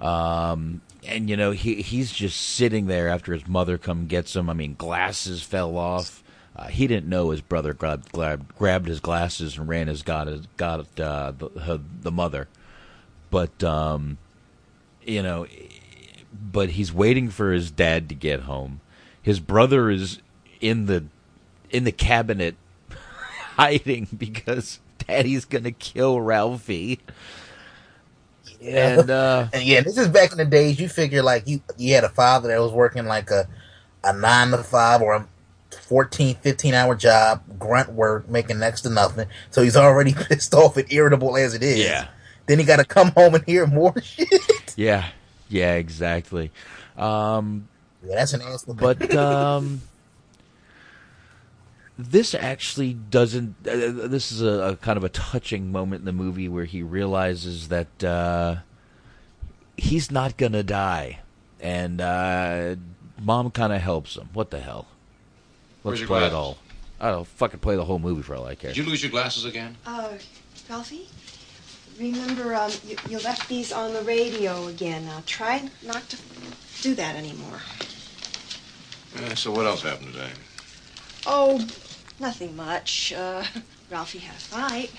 Um, and, you know, he he's just sitting there after his mother come gets him. I mean, glasses fell off. Uh, he didn't know his brother grabbed, grabbed, grabbed his glasses and ran as got got uh, the, her, the mother, but um, you know, but he's waiting for his dad to get home. His brother is in the in the cabinet hiding because Daddy's gonna kill Ralphie. Yeah. And uh, and yeah, this is back in the days. You figure like you you had a father that was working like a a nine to five or a fourteen, fifteen hour job, grunt work, making next to nothing. So he's already pissed off and irritable as it is. Yeah. Then he got to come home and hear more shit. Yeah. Yeah, exactly. Um, yeah, that's an ass. But um, this actually doesn't. Uh, this is a, a kind of a touching moment in the movie where he realizes that uh, he's not going to die. And uh, Mom kind of helps him. What the hell? Let's play glasses? It all. I don't fucking play the whole movie for all I care. Did you lose your glasses again? Uh, Ralphie, remember, um, you, you left these on the radio again. Now, try not to do that anymore. Uh, so what else happened today? Oh, nothing much. Uh, Ralphie had a fight.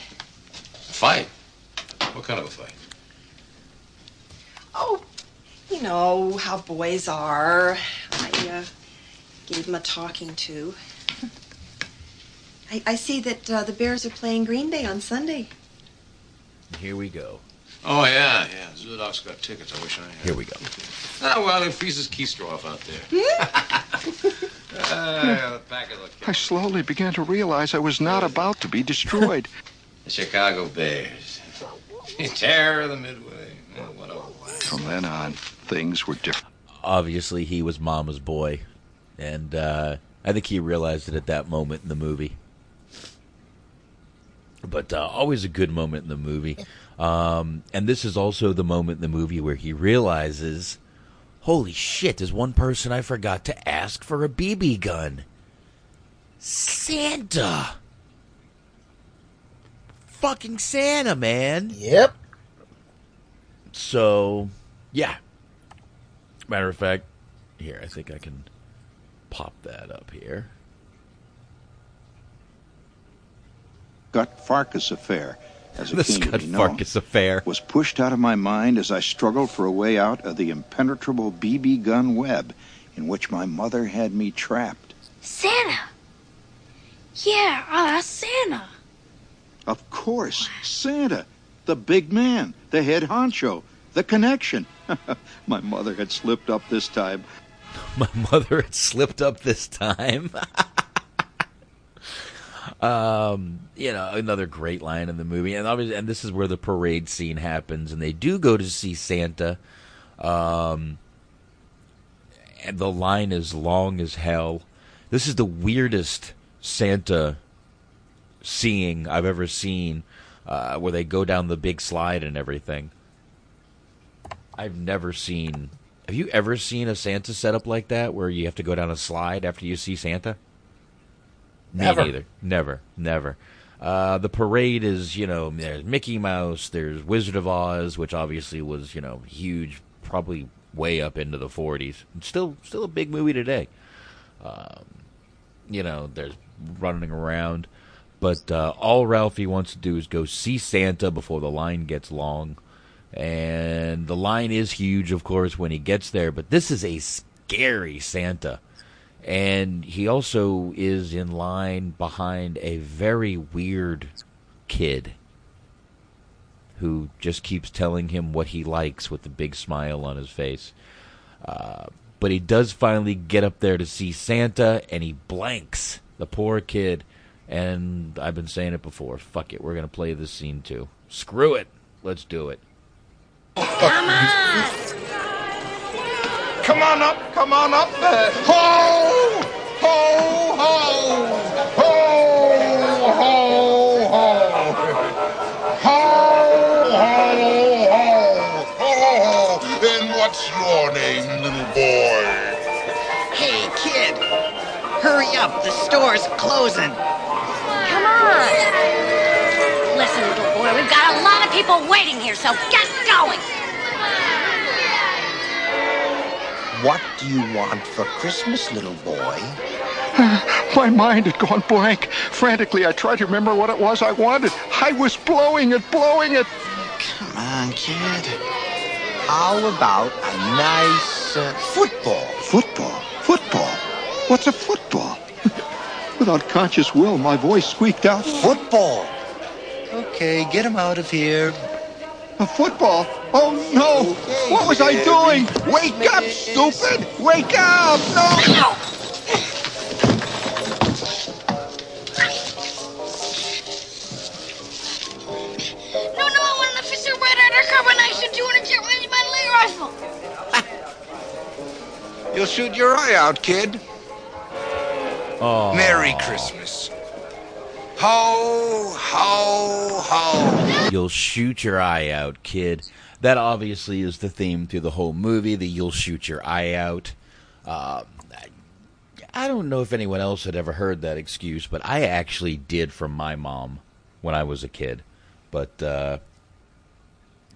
A fight? What kind of a fight? Oh, you know how boys are. I, uh... gave him a talking to. I, I see that uh, the Bears are playing Green Bay on Sunday. Here we go. Oh, yeah, yeah. Zudov's got tickets. I wish I had. Here we go. Ah, well, it freezes Keystroff out there. uh, back of the I slowly began to realize I was not about to be destroyed. The Chicago Bears. Terror of the Midway. Oh, what a waste. From then on, things were different. Obviously, he was Mama's boy. And uh, I think he realized it at that moment in the movie. But uh, always a good moment in the movie. Um, and this is also the moment in the movie where he realizes, holy shit, there's one person I forgot to ask for a B B gun. Santa. Fucking Santa, man. Yep. So, yeah. Matter of fact, here, I think I can... pop that up here. Scut Farkus affair, as it came to be known, was pushed out of my mind as I struggled for a way out of the impenetrable B B gun web in which my mother had me trapped. Santa! Yeah, uh, Santa! Of course, Santa! The big man, the head honcho, the connection. My mother had slipped up this time. My mother had slipped up this time. um, you know, another great line in the movie. And obviously, and this is where the parade scene happens. And they do go to see Santa. Um, and the line is long as hell. This is the weirdest Santa seeing I've ever seen, uh, where they go down the big slide and everything. I've never seen... Have you ever seen a Santa setup like that where you have to go down a slide after you see Santa? Never. Me neither. Never. Never. Uh, the parade is, you know, there's Mickey Mouse, there's Wizard of Oz, which obviously was, you know, huge, probably way up into the forties. It's still, still a big movie today. Um, you know, there's running around. But uh, all Ralphie wants to do is go see Santa before the line gets long. And the line is huge, of course, when he gets there. But this is a scary Santa. And he also is in line behind a very weird kid who just keeps telling him what he likes with a big smile on his face. Uh, but he does finally get up there to see Santa, and he blanks the poor kid. And I've been saying it before, fuck it, we're going to play this scene too. Screw it. Let's do it. Come on! Come on up, come on up there. Ho! Ho, ho! Ho, ho, ho! Ho, ho, ho! Ho, ho! Then what's your name, little boy? Hey, kid! Hurry up, the store's closing. Come on! Listen, little boy, we've got a lot of people waiting here, so get going! What do you want for Christmas, little boy? My mind had gone blank. Frantically, I tried to remember what it was I wanted. I was blowing it, blowing it. Come on, kid. How about a nice uh, football? Football? Football? What's a football? Without conscious will, my voice squeaked out. Football. Okay, get him out of here. A football? Oh, no! Okay, what was Jerry. I doing? Wake up, stupid! Wake up! No! No, no, I want an officer right undercover, and I shoot you in a jet range by light rifle. You'll shoot your eye out, kid. Oh. Merry Christmas. Ho, ho, ho. You'll shoot your eye out, kid. That obviously is the theme through the whole movie, that you'll shoot your eye out. Uh, I don't know if anyone else had ever heard that excuse, but I actually did from my mom when I was a kid. But uh,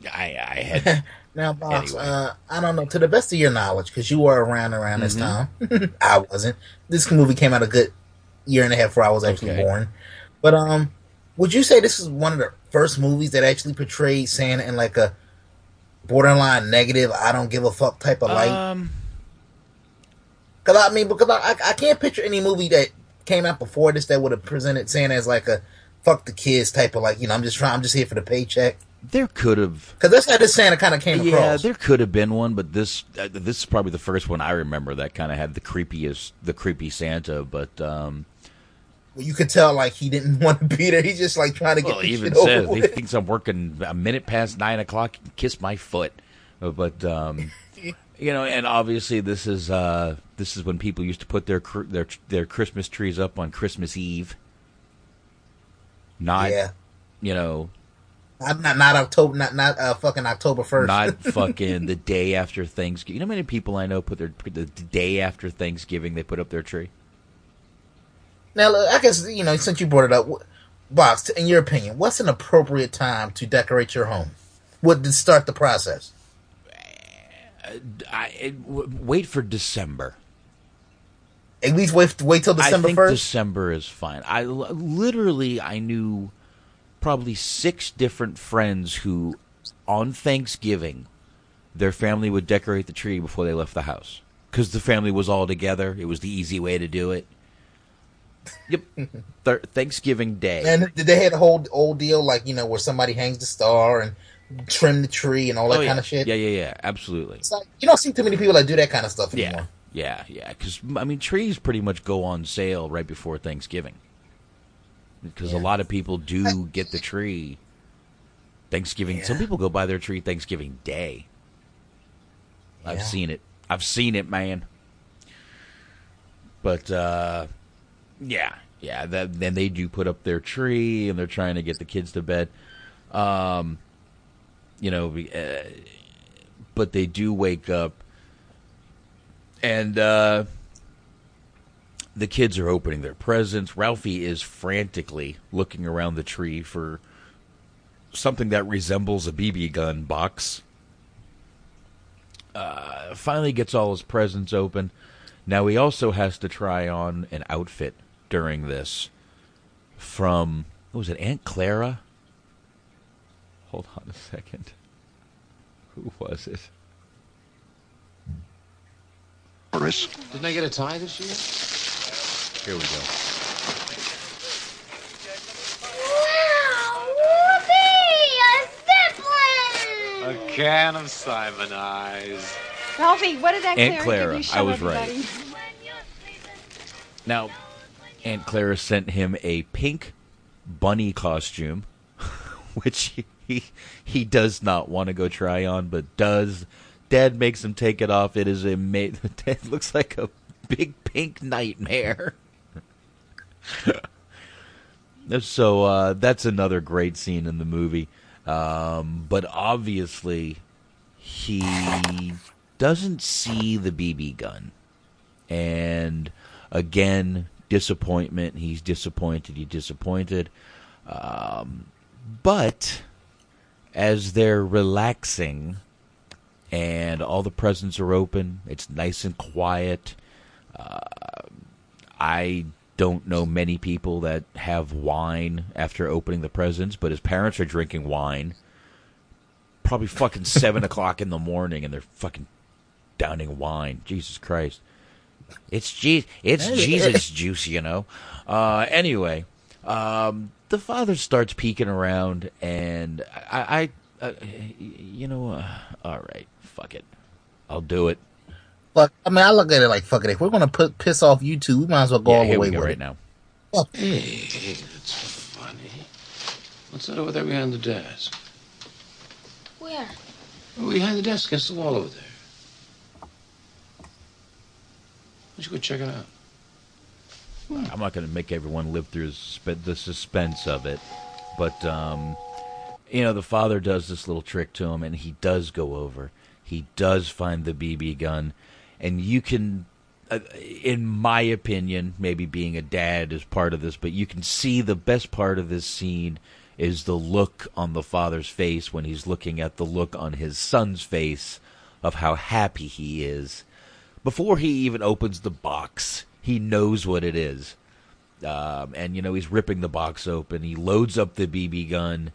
I, I had... Now, Box, anyway. uh, I don't know, to the best of your knowledge, because you were around around mm-hmm. this time. I wasn't. This movie came out a good year and a half before I was actually okay. born. But um, would you say this is one of the first movies that actually portrayed Santa in like a borderline negative, I don't give a fuck type of light? Um, because I mean, because I, I can't picture any movie that came out before this that would have presented Santa as like a fuck the kids type of like, you know, I'm just trying, I'm just here for the paycheck. There could have, because that's how this Santa kind of came yeah, across. Yeah, there could have been one, but this uh, this is probably the first one I remember that kind of had the creepiest, the creepy Santa, but um. You could tell, like, he didn't want to be there. He's just, like, trying to get well, the shit over with. Well, he even says, he thinks I'm working a minute past nine o'clock. Kiss my foot. But, um, you know, and obviously this is uh, this is when people used to put their their their Christmas trees up on Christmas Eve. Not, yeah. you know. Not not, not October, not, not uh, fucking October first. Not fucking the day after Thanksgiving. You know how many people I know put their, the day after Thanksgiving, they put up their tree? Now, look, I guess, you know, since you brought it up, Box, in your opinion, what's an appropriate time to decorate your home? What to start the process? I, wait for December. At least wait wait till December first? I think December is fine. I, literally, I knew probably six different friends who, on Thanksgiving, their family would decorate the tree before they left the house. Because the family was all together. It was the easy way to do it. Yep, Th- Thanksgiving Day. And they had a whole old deal, like, you know, where somebody hangs the star and trim the tree and all that oh, yeah. kind of shit. Yeah, yeah, yeah, absolutely. It's like, you don't see too many people that do that kind of stuff yeah. anymore. Yeah, yeah, because, I mean, trees pretty much go on sale right before Thanksgiving. Because yeah. a lot of people do get the tree Thanksgiving. Yeah. Some people go buy their tree Thanksgiving Day. Yeah. I've seen it. I've seen it, man. But, uh... Yeah, yeah. That, then they do put up their tree, and they're trying to get the kids to bed. Um, you know, uh, but they do wake up, and uh, the kids are opening their presents. Ralphie is frantically looking around the tree for something that resembles a B B gun box. uh, finally gets all his presents open. Now he also has to try on an outfit during this from, what was it, Aunt Clara? Hold on a second. Who was it? Didn't I get a tie this year? Here we go. Wow! Whoopee! A sibling! A can of Simon Eyes. Ralphie, what did Aunt, Aunt Clara give you? I was everybody? Right. Now, Aunt Clara sent him a pink bunny costume, which he, he, he does not want to go try on, but does. Dad makes him take it off. It is a ma- Dad looks like a big pink nightmare. So uh, that's another great scene in the movie. Um, but obviously, he doesn't see the B B gun. And again, disappointment. He's disappointed. He's disappointed. Um, but as they're relaxing... and all the presents are open. It's nice and quiet. Uh, I don't know many people that have wine after opening the presents, but his parents are drinking wine. Probably fucking seven o'clock in the morning, and they're fucking downing wine. Jesus Christ! It's Je- it's Jesus juice, you know. Uh, anyway, um, the father starts peeking around, and I, I uh, you know, uh, all right. Fuck it. I'll do it. Look, I mean, I look at it like, fuck it. If we're going to put piss off you two, we might as well go yeah, all the way with right it. Now. Oh. Hey, hey, that's funny. What's that over there behind the desk? Where? Oh, behind the desk, against the wall over there. Let's go check it out. Hmm. I'm not going to make everyone live through the suspense of it, but, um... you know, the father does this little trick to him, and he does go over. He does find the B B gun. And you can, uh, in my opinion, maybe being a dad is part of this, but you can see the best part of this scene is the look on the father's face when he's looking at the look on his son's face of how happy he is. Before he even opens the box, he knows what it is. Um, and, you know, he's ripping the box open. He loads up the B B gun.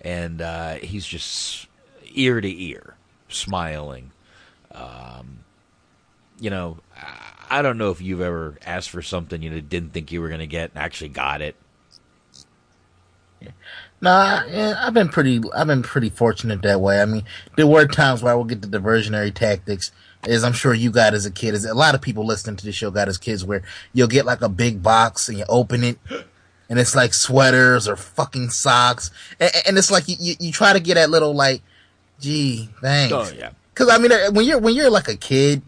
And uh, he's just ear to ear, smiling. Um, you know, I don't know if you've ever asked for something you didn't think you were going to get and actually got it. Yeah. Nah, I've been pretty. I've been pretty fortunate that way. I mean, there were times where I would get the diversionary tactics, as I'm sure you got as a kid, as a lot of people listening to the show got as kids, where you'll get like a big box and you open it. And it's like sweaters or fucking socks. And, and it's like you, you, you try to get that little like, gee, thanks. Oh, yeah. Because, I mean, when you're when you're like a kid,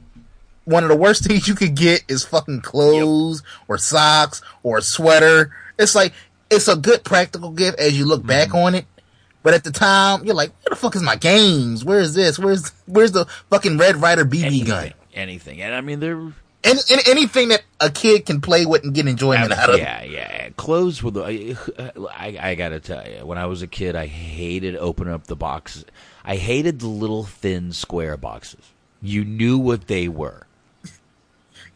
one of the worst things you could get is fucking clothes yep. or socks or a sweater. It's like, it's a good practical gift as you look mm-hmm. back on it. But at the time, you're like, where the fuck is my games? Where is this? Where's where's the fucking Red Ryder B B anything, gun? Anything. And, I mean, they're... And, and anything that a kid can play with and get enjoyment out of. Yeah, yeah. Clothes were the. I, I gotta tell you, when I was a kid, I hated opening up the boxes. I hated the little thin square boxes. You knew what they were.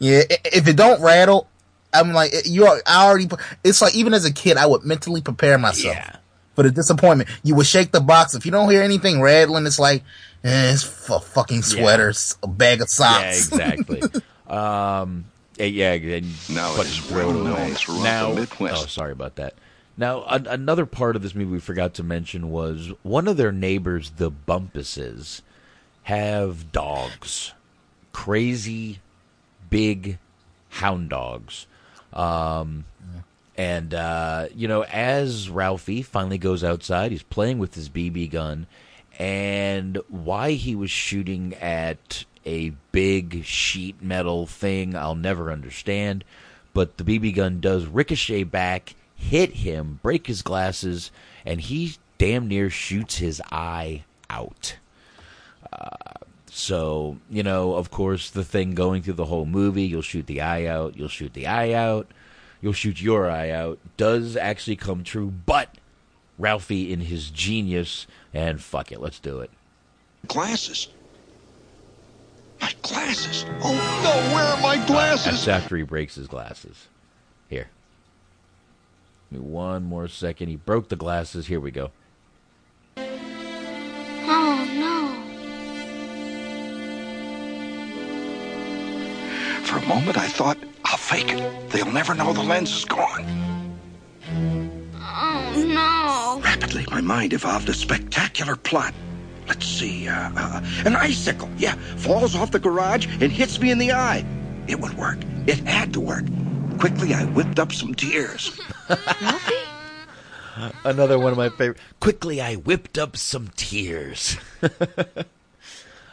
Yeah, if it don't rattle, I'm like, you. Are, I already. It's like even as a kid, I would mentally prepare myself yeah. for the disappointment. You would shake the box if you don't hear anything rattling. It's like eh, it's a fucking sweater, yeah. a bag of socks. Yeah, exactly. Um. Yeah. And now it is well known throughout the Midwest. Oh, sorry about that. Now, a- another part of this movie we forgot to mention was one of their neighbors, the Bumpuses, have dogs, crazy, big hound dogs. Um, and uh, you know, as Ralphie finally goes outside, he's playing with his B B gun, and why he was shooting at a big sheet metal thing I'll never understand, but the B B gun does ricochet back, hit him, break his glasses, and he damn near shoots his eye out. Uh, so, you know, of course, the thing going through the whole movie, you'll shoot the eye out, you'll shoot the eye out, you'll shoot your eye out, does actually come true, but Ralphie in his genius, and fuck it, let's do it. Glasses. My glasses! Oh no, where are my glasses? That's after he breaks his glasses. Here. Give me one more second. He broke the glasses. Here we go. Oh no. For a moment I thought, I'll fake it. They'll never know the lens is gone. Oh no. Rapidly, my mind evolved a spectacular plot. Let's see, uh, uh, an icicle, yeah, falls off the garage and hits me in the eye. It would work. It had to work. Quickly, I whipped up some tears. Ralphie? Another one of my favorite. Quickly, I whipped up some tears.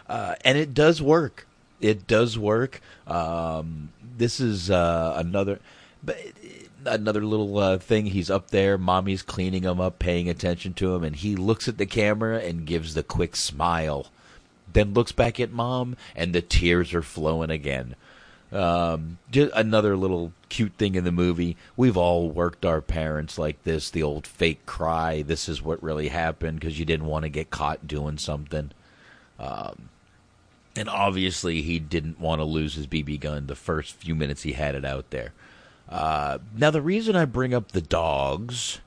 uh, and it does work. It does work. Um, this is uh, another... But, Another little uh, thing, he's up there, mommy's cleaning him up, paying attention to him, and he looks at the camera and gives the quick smile, then looks back at mom, and the tears are flowing again. Um, just another little cute thing in the movie. We've all worked our parents like this, the old fake cry, this is what really happened, because you didn't want to get caught doing something. Um, and obviously he didn't want to lose his B B gun the first few minutes he had it out there. Uh, now, the reason I bring up the dogs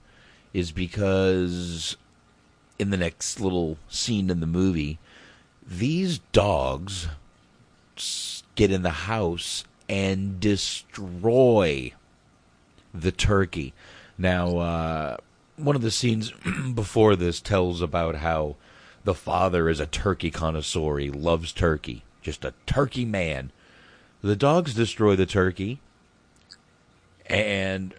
is because in the next little scene in the movie, these dogs get in the house and destroy the turkey. Now, uh, one of the scenes before this tells about how the father is a turkey connoisseur. He loves turkey. Just a turkey man. The dogs destroy the turkey. And,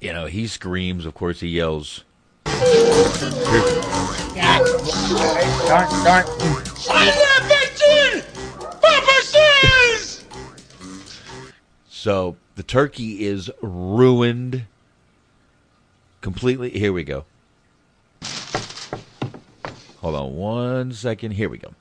you know, he screams. Of course, he yells. So the turkey is ruined completely. Here we go. Hold on one second. Here we go.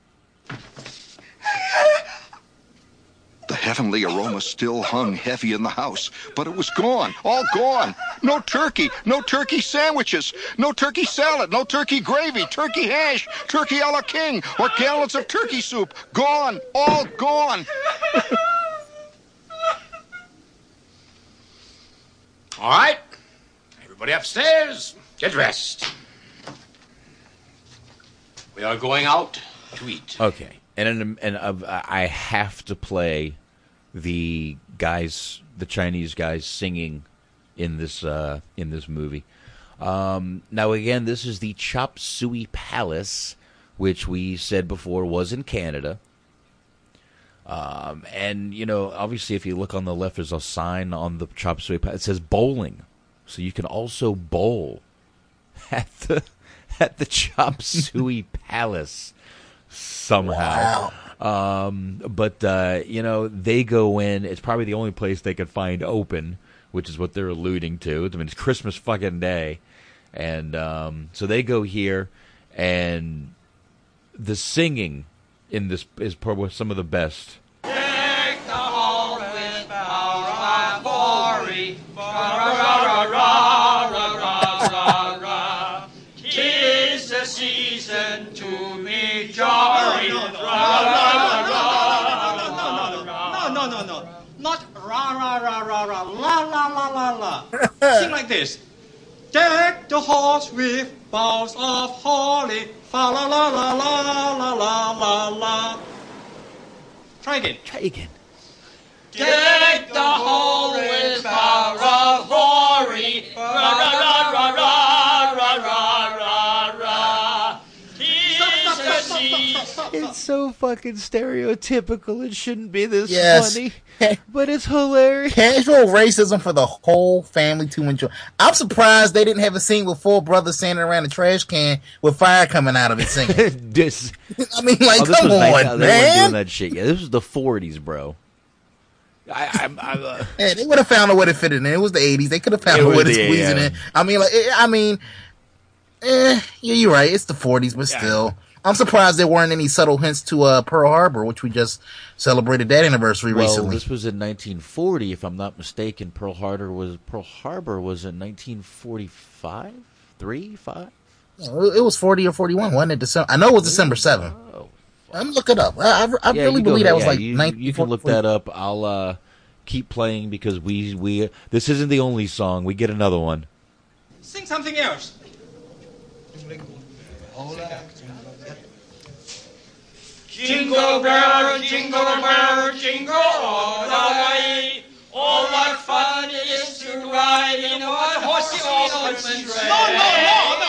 The heavenly aroma still hung heavy in the house, but it was gone, all gone. No turkey, no turkey sandwiches, no turkey salad, no turkey gravy, turkey hash, turkey a la king, or gallons of turkey soup. Gone, all gone. All right, everybody upstairs, get dressed. We are going out to eat. Okay. And in, and uh, I have to play the guys, the Chinese guys singing in this uh, in this movie. Um, now again, this is the Chop Suey Palace, which we said before was in Canada. Um, and you know, obviously, if you look on the left, there's a sign on the Chop Suey Palace. It says bowling, so you can also bowl at the at the Chop Suey Palace. Somehow. Wow. Um, but, uh, you know, they go in. It's probably the only place they could find open, which is what they're alluding to. I mean, it's Christmas fucking day. And um, so they go here, and the singing in this is probably some of the best. Take the whole with power of glory. Tis the season to be jolly. No, no, no, no. Not ra ra ra ra ra la la la la la. Sing like this. Deck the halls with boughs of holly. Fa la la la la la la la. Try again. Try again. Deck the halls with boughs of holly. Ra ra ra ra ra ra ra ra ra. It's so fucking stereotypical. It shouldn't be this yes. funny, but it's hilarious. Casual racism for the whole family to enjoy. I'm surprised they didn't have a scene with four brothers standing around a trash can with fire coming out of it singing. this, I mean, like, oh, come on, nice man. They weren't doing that shit. Yeah, this was the forties, bro. I, I, I, uh, yeah, they would have found a way to fit it in. It was the eighties. They could have found a way to squeeze yeah. it in. I mean, like, I mean, eh, yeah, you're right. It's the forties, but yeah. still. I'm surprised there weren't any subtle hints to uh, Pearl Harbor, which we just celebrated that anniversary well, recently. Well, this was in nineteen forty, if I'm not mistaken. Pearl Harbor was Pearl Harbor was in nineteen forty-five, three, five. It was forty or forty-one, wasn't it? December, I know it was December seventh. Oh, I'm looking up. I, I, I yeah, really believe that was yeah, like you, nineteen forty-four You can look that up. I'll uh, keep playing because we we this isn't the only song. We get another one. Sing something else. Jingle bell, jingle bell, jingle all the way. All what fun it is to ride in one horsey open sleigh. No, no, no,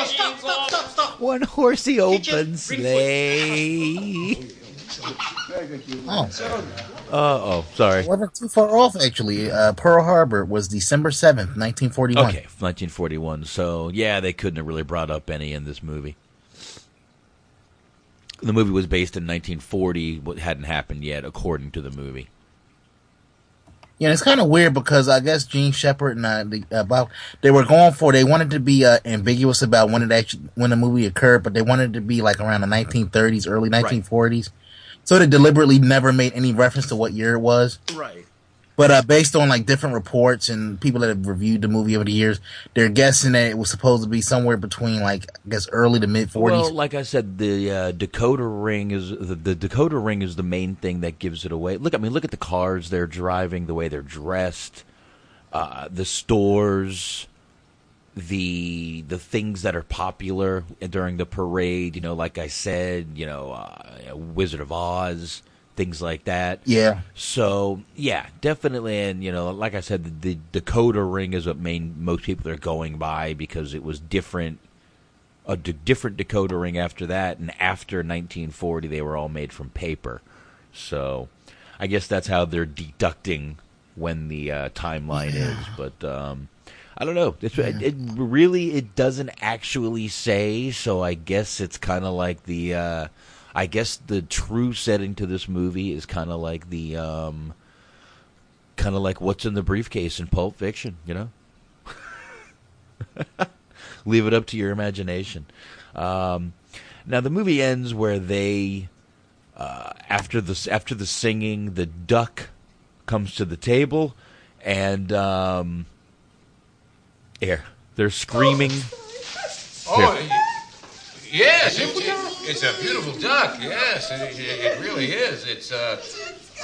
no, stop, stop, stop, stop. One horsey open sleigh. Oh. Uh-oh, sorry. We weren't too far off, actually. Uh, Pearl Harbor was December seventh, nineteen forty-one Okay, nineteen forty-one So, yeah, they couldn't have really brought up any in this movie. The movie was based in nineteen forty What hadn't happened yet, according to the movie. Yeah, it's kind of weird because I guess Jean Shepherd and uh, the, uh, Bob, they were going for, they wanted to be uh, ambiguous about when it actually, when the movie occurred, but they wanted it to be like around the nineteen thirties early nineteen forties Right. So they deliberately never made any reference to what year it was. Right. But uh, based on like different reports and people that have reviewed the movie over the years, they're guessing that it was supposed to be somewhere between like I guess early to mid forties Well, like I said, the uh, Dakota ring is the, the Dakota ring is the main thing that gives it away. Look, I mean, look at the cars they're driving, the way they're dressed, uh, the stores, the the things that are popular during the parade. You know, like I said, you know, uh, Wizard of Oz. Things like that. Yeah. So, yeah, definitely. And, you know, like I said, the, the Dakota ring is what main most people are going by because it was different, a d- different Dakota ring after that. And after nineteen forty they were all made from paper. So I guess that's how they're deducting when the uh, timeline yeah. is. But um, I don't know. It's, yeah. it, it really, it doesn't actually say. So I guess it's kind of like the... Uh, I guess the true setting to this movie is kind of like the, um, kind of like what's in the briefcase in Pulp Fiction, you know? Leave it up to your imagination. Um, now the movie ends where they, uh, after the after the singing, the duck comes to the table, and um, here they're screaming. Oh, here. Yes, it, it, it's a beautiful duck. Yes, it, it, it really is. It's uh,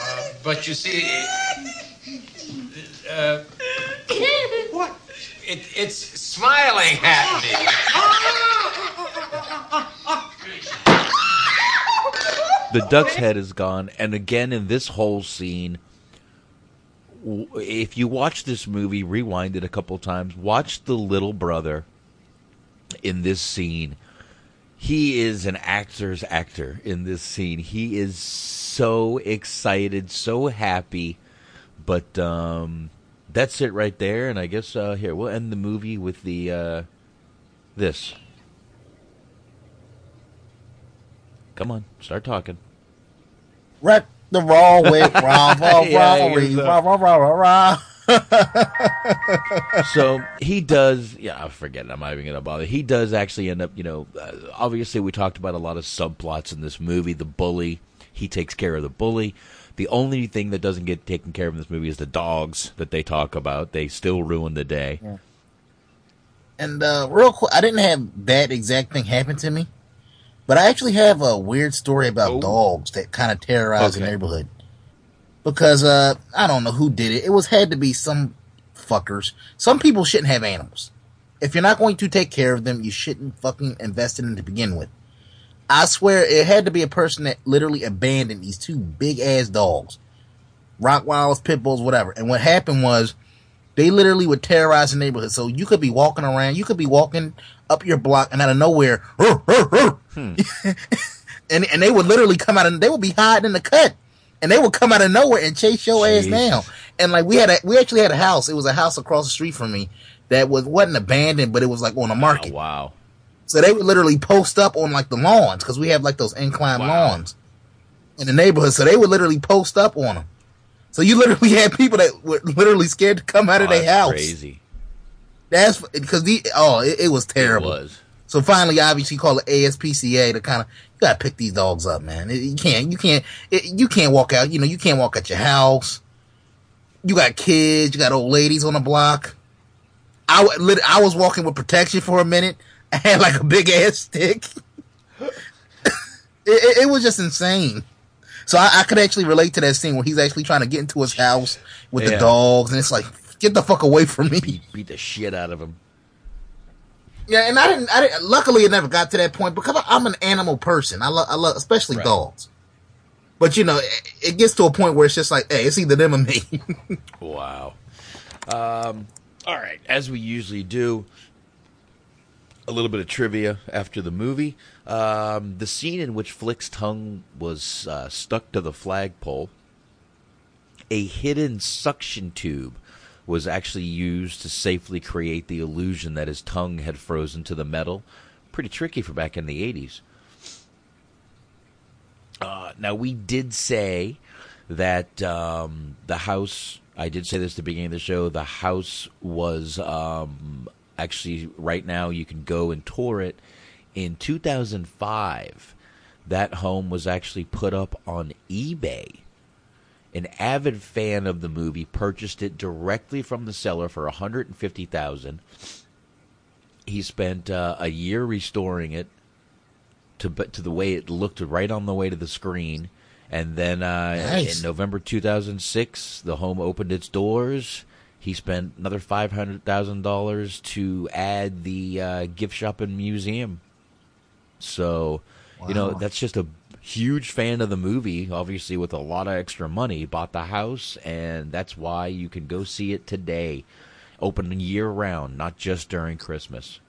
uh but you see, it, uh, what? It, it's smiling at me. The duck's head is gone, and again in this whole scene. If you watch this movie, rewind it a couple times. Watch the little brother in this scene. He is an actor's actor in this scene. He is so excited, so happy. But um, that's it right there. And I guess uh, here, we'll end the movie with the uh, this. Come on, start talking. Wreck the raw with raw, raw, yeah, raw, raw, raw, raw, raw. So he does, yeah, I forget it. I'm not even going to bother. He does actually end up, you know, uh, obviously we talked about a lot of subplots in this movie. The bully, he takes care of the bully. The only thing that doesn't get taken care of in this movie is the dogs that they talk about. They still ruin the day. Yeah. And uh, real quick, I didn't have that exact thing happen to me, but I actually have a weird story about oh. dogs that kind of terrorize okay. the neighborhood. Because, uh, I don't know who did it. It was had to be some fuckers. Some people shouldn't have animals. If you're not going to take care of them, you shouldn't fucking invest in them to begin with. I swear it had to be a person that literally abandoned these two big-ass dogs. Rottweilers, Pitbulls, whatever. And what happened was they literally would terrorize the neighborhood. So you could be walking around, you could be walking up your block, and out of nowhere, hur, hur, hur. Hmm. and, and they would literally come out and they would be hiding in the cut. And they would come out of nowhere and chase your Jeez. ass down. And like we had, a, we actually had a house. It was a house across the street from me that was wasn't abandoned, but it was like on a market. Oh, wow! So they would literally post up on like the lawns because we have like those inclined wow. lawns in the neighborhood. So they would literally post up on them. So you literally had people that were literally scared to come out oh, of their house. Crazy. That's because the oh, it, it was terrible. It was. So finally, obviously, call it A S P C A to kind of you gotta pick these dogs up, man. It, you can't, you can't, it, you can't walk out. You know, you can't walk out your house. You got kids, you got old ladies on the block. I, I was walking with protection for a minute. I had like a big ass stick. it, it was just insane. So I, I could actually relate to that scene where he's actually trying to get into his house with yeah. the dogs, and it's like, get the fuck away from me. Beat, beat the shit out of him. Yeah, and I didn't, I didn't. Luckily, it never got to that point because I'm an animal person. I love, I love, especially right. dogs. But you know, it, it gets to a point where it's just like, hey, it's either them or me. Wow. Um, all right, as we usually do, a little bit of trivia after the movie. Um, the scene in which Flick's tongue was uh, stuck to the flagpole, a hidden suction tube was actually used to safely create the illusion that his tongue had frozen to the metal. Pretty tricky for back in the eighties. Uh, now, we did say that um, the house, I did say this at the beginning of the show, the house was um, actually, right now you can go and tour it. In two thousand five, that home was actually put up on eBay. An avid fan of the movie purchased it directly from the seller for one hundred fifty thousand dollars. He spent uh, a year restoring it to to the way it looked right on the way to the screen. And then uh, nice. in November two thousand six, the home opened its doors. He spent another five hundred thousand dollars to add the uh, gift shop and museum. So, wow. you know, that's just a huge fan of the movie, obviously with a lot of extra money, bought the house, and that's why you can go see it today. Open year-round, not just during Christmas.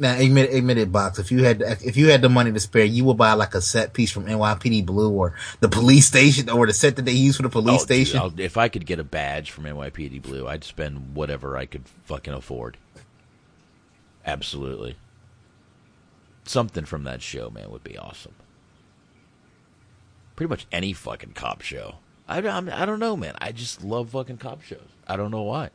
Now, admit, admit it, Box, if you had if you had the money to spare, you would buy like a set piece from N Y P D Blue or the police station or the set that they use for the police oh, station. Dude, if I could get a badge from N Y P D Blue, I'd spend whatever I could fucking afford. Absolutely. Something from that show, man, would be awesome. Pretty much any fucking cop show. I, I, I don't know, man. I just love fucking cop shows. I don't know why.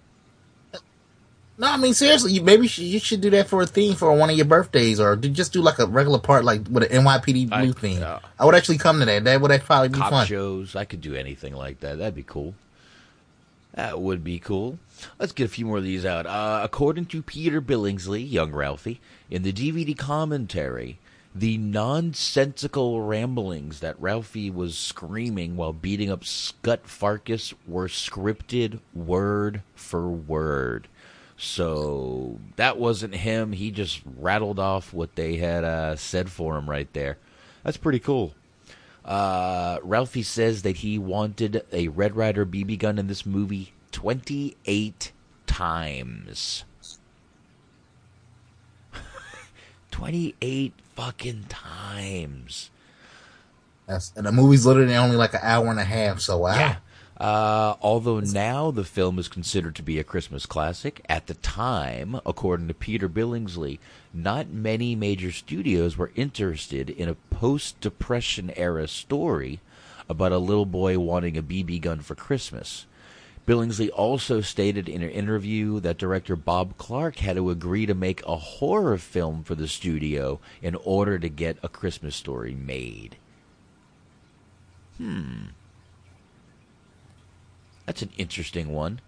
No, I mean, seriously, you, maybe sh- you should do that for a theme for one of your birthdays, or do, just do like a regular part like with an N Y P D Blue I, theme. Uh, I would actually come to that. That would actually probably be cop fun. Cop shows. I could do anything like that. That'd be cool. That would be cool. Let's get a few more of these out. Uh, according to Peter Billingsley, young Ralphie, in the D V D commentary, the nonsensical ramblings that Ralphie was screaming while beating up Scut Farkus were scripted word for word. So that wasn't him. He just rattled off what they had uh, said for him right there. That's pretty cool. Uh, Ralphie says that he wanted a Red Ryder B B gun in this movie twenty-eight times. twenty-eight fucking times. That's, and the movie's literally only like an hour and a half, so wow. Yeah. Uh, although now the film is considered to be a Christmas classic, at the time, according to Peter Billingsley, not many major studios were interested in a post-Depression era story about a little boy wanting a B B gun for Christmas. Billingsley also stated in an interview that director Bob Clark had to agree to make a horror film for the studio in order to get A Christmas Story made. Hmm. That's an interesting one.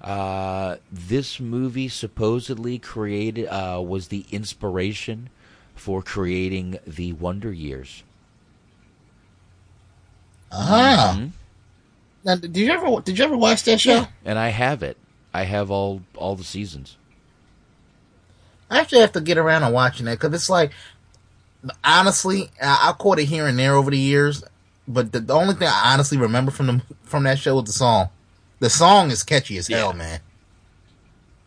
Uh, this movie supposedly created uh, was the inspiration for creating the Wonder Years. Ah. Mm-hmm. Now, did you ever did you ever watch that show? Yeah. And I have it. I have all all the seasons. I actually have to get around to watching that because it's like, honestly, I, I caught it here and there over the years, but the, the only thing I honestly remember from the from that show was the song. The song is catchy as yeah. hell, man.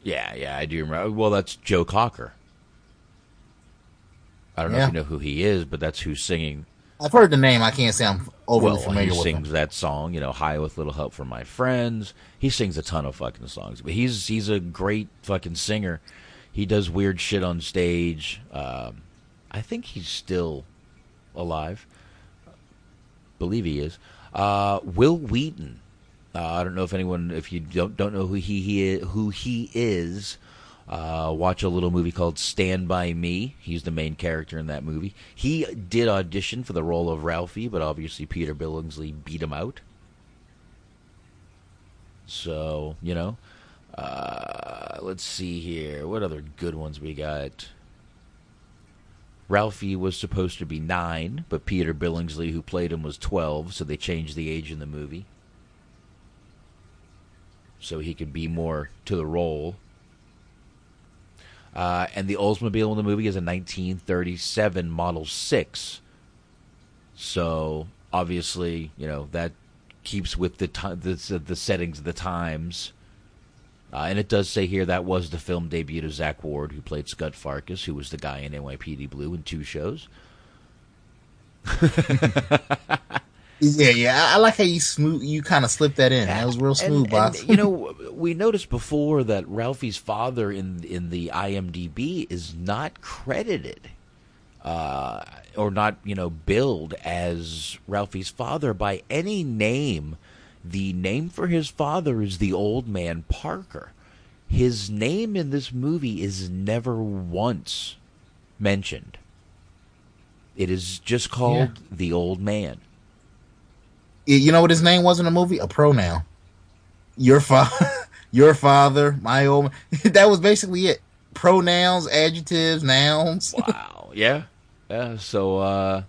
Yeah, yeah, I do remember. Well, that's Joe Cocker. I don't yeah. know if you know who he is, but that's who's singing. I've heard the name. I can't say I'm overly well, familiar with him. He sings that song, you know, High With Little Help From My Friends. He sings a ton of fucking songs. But he's he's a great fucking singer. He does weird shit on stage. Um, I think he's still alive. Believe he is. Uh, Will Wheaton. Uh, I don't know if anyone, if you don't don't know who he, he is, who he is. Uh, watch a little movie called Stand By Me. He's the main character in that movie. He did audition for the role of Ralphie, but obviously Peter Billingsley beat him out. So, you know. Uh, let's see here. What other good ones we got? Ralphie was supposed to be nine, but Peter Billingsley, who played him, was twelve, so they changed the age in the movie so he could be more to the role. Uh, and the Oldsmobile in the movie is a nineteen thirty-seven Model six. So, obviously, you know, that keeps with the t- the, the settings of the times. Uh, and it does say here that was the film debut of Zach Ward, who played Scut Farkus, who was the guy in N Y P D Blue in two shows. Yeah, yeah. I like how you smooth. You kind of slipped that in. That was real smooth, and, boss. And, you know, we noticed before that Ralphie's father in in the I M D B is not credited, uh, or not you know billed as Ralphie's father by any name. The name for his father is the old man Parker. His name in this movie is never once mentioned. It is just called yeah. the old man. You know what his name was in the movie? A pronoun. Your father, your father, my old. That was basically it. Pronouns, adjectives, nouns. Wow. Yeah. Yeah. So, uh,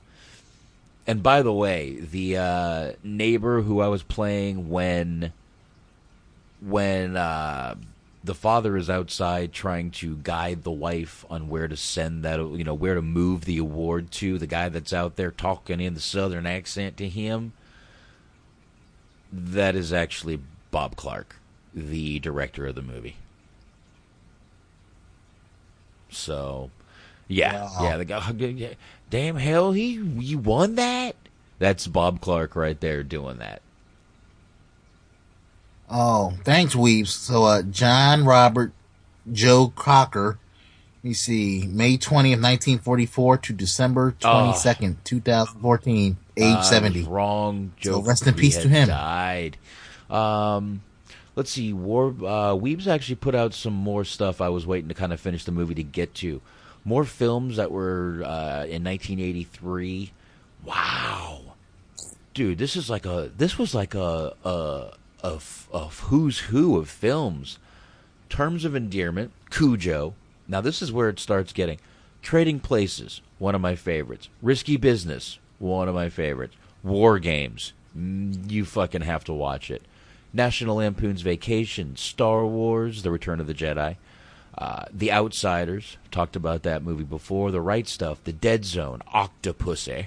and by the way, the uh, neighbor who I was playing when, when uh, the father is outside trying to guide the wife on where to send that, you know, where to move the award to, the guy that's out there talking in the southern accent to him. That is actually Bob Clark, the director of the movie. So, yeah, wow. yeah, the guy, damn hell, he he won that. That's Bob Clark right there doing that. Oh, thanks, Weebs. So, uh, John Robert Joe Cocker. Let me see, May twentieth, nineteen forty-four to December twenty-second, oh. two thousand fourteen. Age uh, seventy. Wrong joke. So rest in peace to him. Died. Um, let's see. War uh, Weebs actually put out some more stuff. I was waiting to kind of finish the movie to get to more films that were uh, in nineteen eighty-three. Wow, dude, this is like a this was like a a of of who's who of films. Terms of Endearment, Cujo. Now this is where it starts getting. Trading Places, one of my favorites. Risky Business. One of my favorites. War Games. You fucking have to watch it. National Lampoon's Vacation. Star Wars, The Return of the Jedi. Uh, The Outsiders. Talked about that movie before. The Right Stuff. The Dead Zone. Octopussy.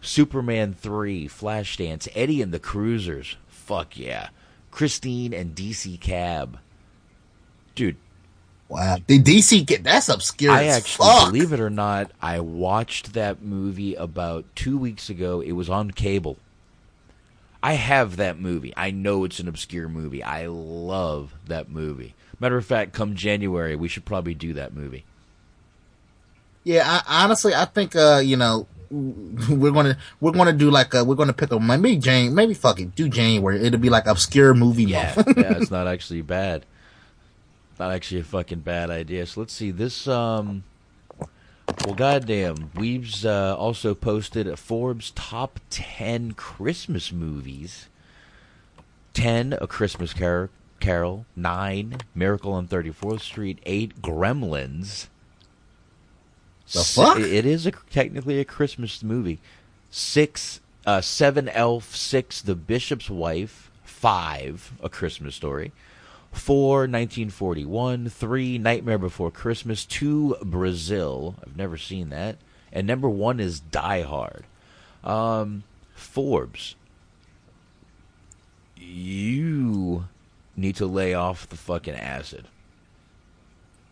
Superman three. Flashdance. Eddie and the Cruisers. Fuck yeah. Christine and D C Cab. Dude. Wow, the D C, that's obscure I as actually, fuck. Believe it or not, I watched that movie about two weeks ago. It was on cable. I have that movie. I know it's an obscure movie. I love that movie. Matter of fact, come January, we should probably do that movie. Yeah, I, honestly, I think uh, you know we're gonna we're gonna do like a, we're gonna pick a maybe Jan maybe fucking do January. It'll be like obscure movie yeah, month. Yeah, it's not actually bad. Not actually a fucking bad idea. So let's see this. Um, well, goddamn, Weebs uh, also posted a Forbes top ten Christmas movies. Ten, A Christmas Car- Carol. Nine, Miracle on thirty-fourth Street. Eight, Gremlins. The fuck? Six, it is a, technically a Christmas movie. Six, uh, seven, Elf. Six, The Bishop's Wife. Five, A Christmas Story. Four, nineteen forty-one. Three, Nightmare Before Christmas. Two, Brazil. I've never seen that. And number one is Die Hard. Um, Forbes, you need to lay off the fucking acid.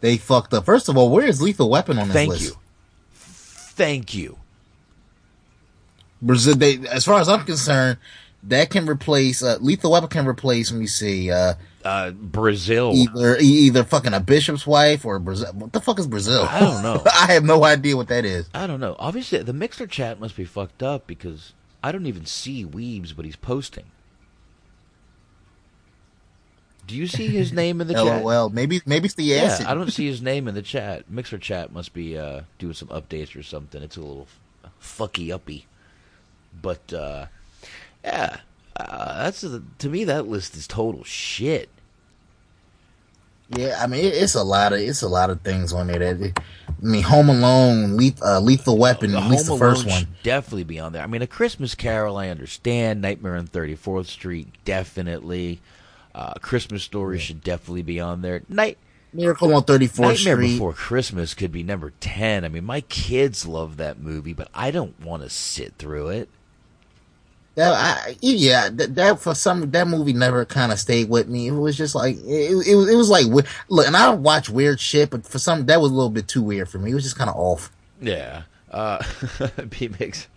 They fucked up. First of all, where is Lethal Weapon on this Thank list? Thank you. Thank you. Brazil. They, as far as I'm concerned, that can replace uh, Lethal Weapon can replace. Let me see. Uh, Uh, Brazil. Either either fucking A Bishop's Wife or Brazil. What the fuck is Brazil? I don't know. I have no idea what that is. I don't know. Obviously, the Mixer chat must be fucked up because I don't even see Weebs, but he's posting. Do you see his name in the chat? Well, maybe maybe it's the acid. Yeah, I don't see his name in the chat. Mixer chat must be uh, doing some updates or something. It's a little fucky-uppy. But, uh, yeah. Uh, that's a, to me that list is total shit. Yeah, I mean it, it's a lot of it's a lot of things on there that I mean, Home Alone, Leth- uh, Lethal Weapon, uh, at least Home the Alone first one. Definitely be on there. I mean, A Christmas Carol, I understand. Nightmare on thirty-fourth Street, definitely. Uh, Christmas Story yeah. should definitely be on there. Night Miracle on thirty-fourth Nightmare Street. Nightmare Before Christmas could be number ten. I mean, my kids love that movie, but I don't want to sit through it. That, I, yeah, that, that for some that movie never kind of stayed with me. It was just like it, it, it was like look, and I don't watch weird shit, but for some that was a little bit too weird for me. It was just kind of off. Yeah, uh, B Mix.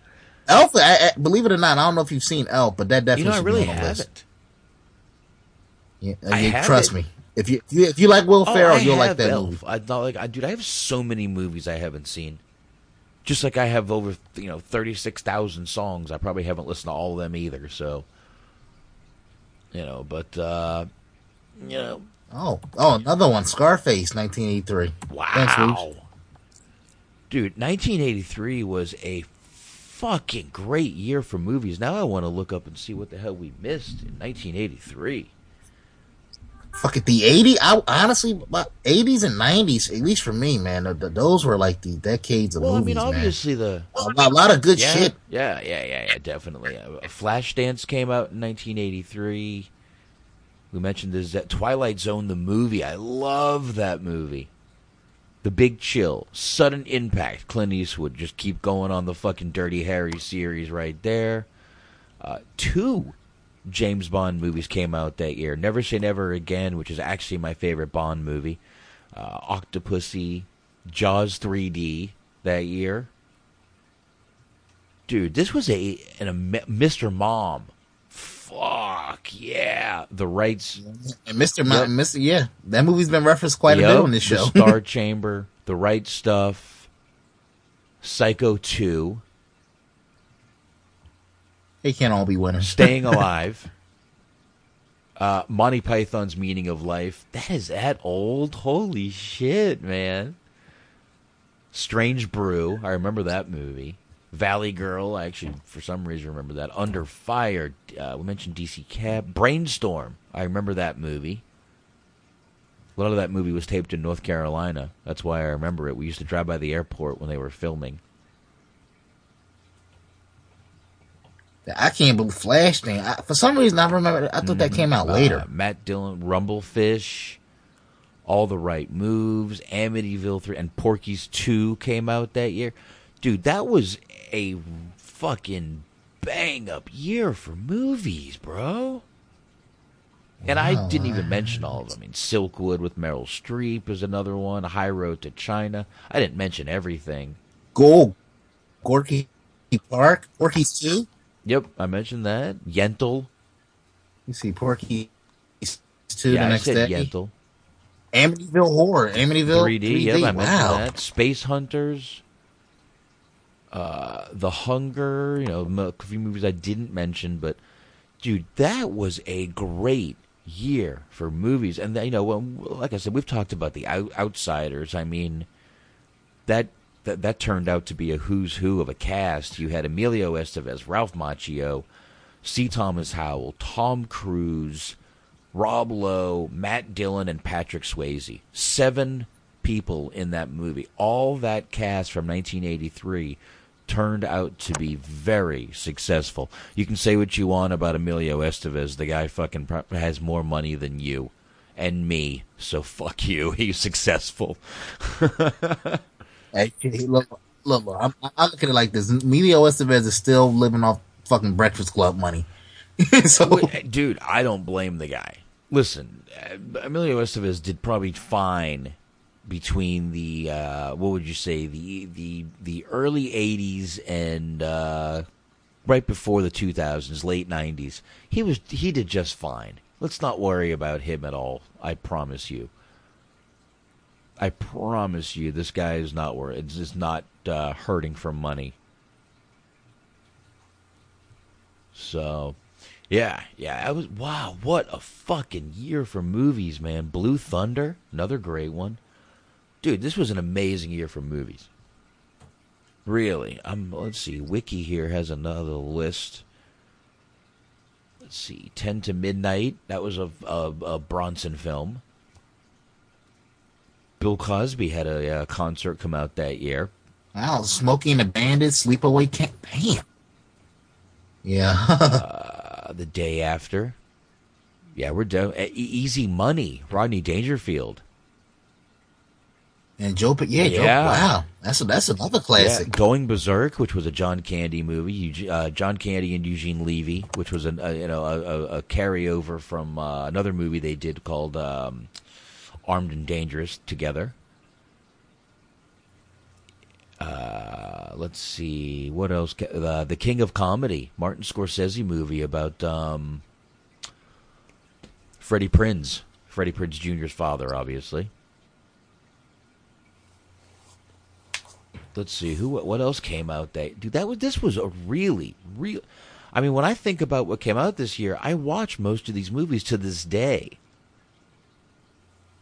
Elf, I, I, believe it or not, I don't know if you've seen Elf, but that definitely you know, I really should be on the list. Yeah, I you, trust it. me. If you if you like Will Ferrell, oh, you'll like that Elf. movie. I thought, like, I dude, I have so many movies I haven't seen. Just like I have over, you know, thirty-six thousand songs. I probably haven't listened to all of them either. So, you know, but, uh, you know. Oh, oh, another one. Scarface, nineteen eighty-three. Wow. Thanks, Roosh. Dude, nineteen eighty-three was a fucking great year for movies. Now I want to look up and see what the hell we missed in nineteen eighty-three. Fuck it, the eighties. I honestly, about eighties and nineties, at least for me, man, the, the, those were like the decades of well, movies. Well, I mean, obviously man. the a, a lot of good yeah, shit. Yeah, yeah, yeah, yeah, definitely. Uh, Flashdance came out in nineteen eighty-three. We mentioned this that Twilight Zone, the movie. I love that movie. The Big Chill, Sudden Impact. Clint Eastwood just keep going on the fucking Dirty Harry series right there. Uh, two. James Bond movies came out that year. Never Say Never Again, which is actually my favorite Bond movie. Uh, Octopussy, Jaws three D that year. Dude, this was a, an, a Mister Mom. Fuck, yeah. The Rights. And Mister Mom, yep. Mister yeah. That movie's been referenced quite yep. a bit on this show. The Star Chamber, The Right Stuff, Psycho two. They can't all be winners. Staying Alive. uh, Monty Python's Meaning of Life. That is that old? Holy shit, man. Strange Brew. I remember that movie. Valley Girl. I actually, for some reason, remember that. Under Fire. Uh, we mentioned D C Cab. Brainstorm. I remember that movie. A lot of that movie was taped in North Carolina. That's why I remember it. We used to drive by the airport when they were filming. I can't believe Flashdance. I, for some reason, I remember. I thought that came out later. Uh, Matt Dillon, Rumblefish, All the Right Moves, Amityville three, and Porky's two came out that year. Dude, that was a fucking bang-up year for movies, bro. And wow. I didn't even mention all of them. I mean, Silkwood with Meryl Streep is another one. High Road to China. I didn't mention everything. Go, Gorky Park, Porky's two. Yep, I mentioned that. Yentl. You see Porky's two yeah, the next day. Yentl. Amityville Horror. Amityville three D. three D. Yep, I wow. mentioned that. Space Hunters. Uh, The Hunger. You know, a few movies I didn't mention, but dude, that was a great year for movies. And, you know, like I said, we've talked about The Outsiders. I mean, that... That, that turned out to be a who's who of a cast. You had Emilio Estevez, Ralph Macchio, C. Thomas Howell, Tom Cruise, Rob Lowe, Matt Dillon, and Patrick Swayze. Seven people in that movie. All that cast from nineteen eighty-three turned out to be very successful. You can say what you want about Emilio Estevez. The guy fucking has more money than you and me, so fuck you. He's successful. Hey, look, look, look, I'm, I look at it like this. Emilio Estevez is still living off fucking Breakfast Club money. so, Dude, I don't blame the guy. Listen, Emilio Estevez did probably fine between the, uh, what would you say, the the, the early eighties and uh, right before the two thousands, late nineties. He was he did just fine. Let's not worry about him at all, I promise you. I promise you, this guy is not worth. It's just not uh, hurting for money. So, yeah, yeah. I was wow. What a fucking year for movies, man! Blue Thunder, another great one, dude. This was an amazing year for movies. Really, I'm. Let's see. Wiki here has another list. Let's see. Ten to Midnight. That was a a, a Bronson film. Bill Cosby had a, a concert come out that year. Wow, Smokey and the Bandit, Sleepaway Camp. Damn. Yeah. uh, the day after. Yeah, we're done. E- Easy Money, Rodney Dangerfield. And Joe, yeah, yeah. Joe, wow, that's a, that's another classic. Yeah. Going Berserk, which was a John Candy movie, uh, John Candy and Eugene Levy, which was an, a you know a, a, a carryover from uh, another movie they did called um, Armed and Dangerous together. Uh, let's see what else. Uh, the King of Comedy, Martin Scorsese movie about um, Freddie Prinze, Freddie Prinze Junior's father, obviously. Let's see who what else came out that dude that was this was a really real I mean when I think about what came out this year, I watch most of these movies to this day.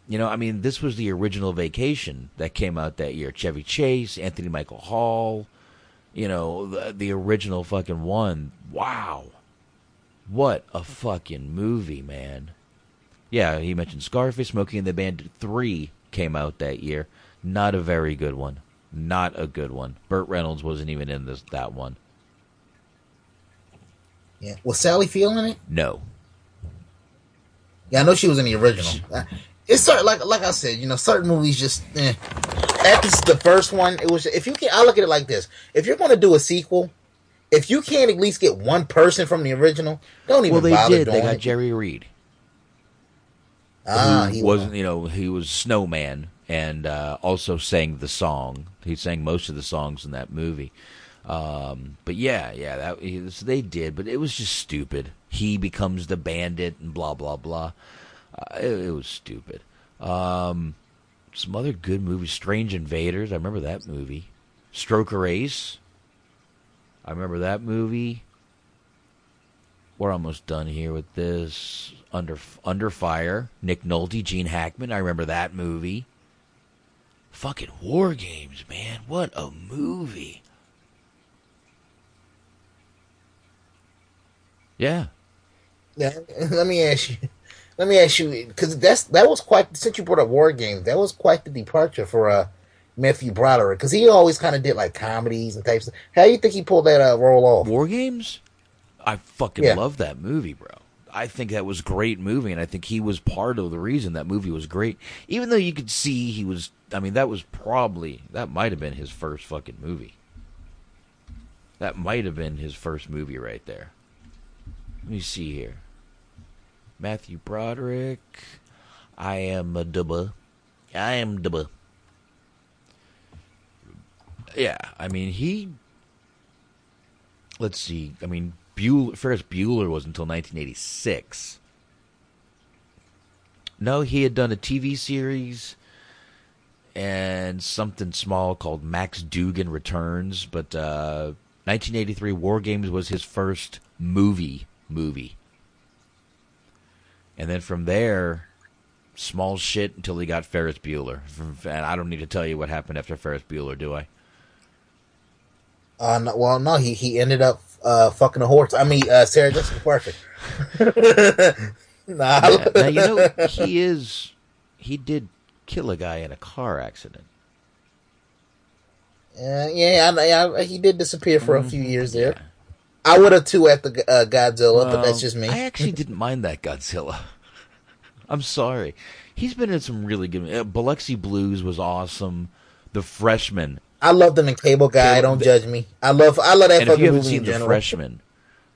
You know, I mean this was the original Vacation that came out that year. Chevy Chase, Anthony Michael Hall, you know, the, the original fucking one. Wow. What a fucking movie, man. Yeah, he mentioned Scarface. Smokey and the Bandit three came out that year. Not a very good one. Not a good one. Burt Reynolds wasn't even in this that one. Yeah. Was Sally Field in it? No. Yeah, I know she was in the original. It's certain, like like I said, you know, certain movies just eh. After the first one, it was if you can. I look at it like this: if you're going to do a sequel, if you can't at least get one person from the original, don't even well, they bother did. Doing they got it. Jerry Reed. Ah, he wasn't. Won. You know, he was Snowman. And uh, also sang the song. He sang most of the songs in that movie. Um, but yeah, yeah, that they did. But it was just stupid. He becomes the bandit and blah, blah, blah. Uh, it, it was stupid. Um, some other good movies. Strange Invaders. I remember that movie. Stroker Ace. I remember that movie. We're almost done here with this. Under, Under Fire. Nick Nolte, Gene Hackman. I remember that movie. Fucking War Games, man. What a movie. Yeah. Now, let me ask you. Let me ask you, because that's that was quite, since you brought up War Games, that was quite the departure for uh, Matthew Broderick, because he always kind of did like comedies and types of, how do you think he pulled that uh, role off? War Games? I fucking yeah. love that movie, bro. I think that was a great movie, and I think he was part of the reason that movie was great. Even though you could see he was, I mean, that was probably, that might have been his first fucking movie. That might have been his first movie right there. Let me see here. Matthew Broderick. I am a dubba. I am dubba. Yeah, I mean, he, let's see, I mean, Bueller, Ferris Bueller was until nineteen eighty-six. No, he had done a T V series and something small called Max Dugan Returns, but uh, nineteen eighty-three War Games was his first movie movie. And then from there, small shit until he got Ferris Bueller. And I don't need to tell you what happened after Ferris Bueller, do I? Uh, no, well, no, he, he ended up Uh, fucking a horse. I mean, uh, Sarah Jessica Parker. nah. Yeah. Now, you know, he is, he did kill a guy in a car accident. Uh, yeah, I, I, he did disappear for mm, a few years there. Yeah. I would have too at the uh, Godzilla, well, but that's just me. I actually didn't mind that Godzilla. I'm sorry. He's been in some really good uh, Biloxi Blues was awesome. The Freshman. I love them in Cable Guy. Don't judge me. I love I love that and fucking movie. If you haven't movie seen The general. Freshman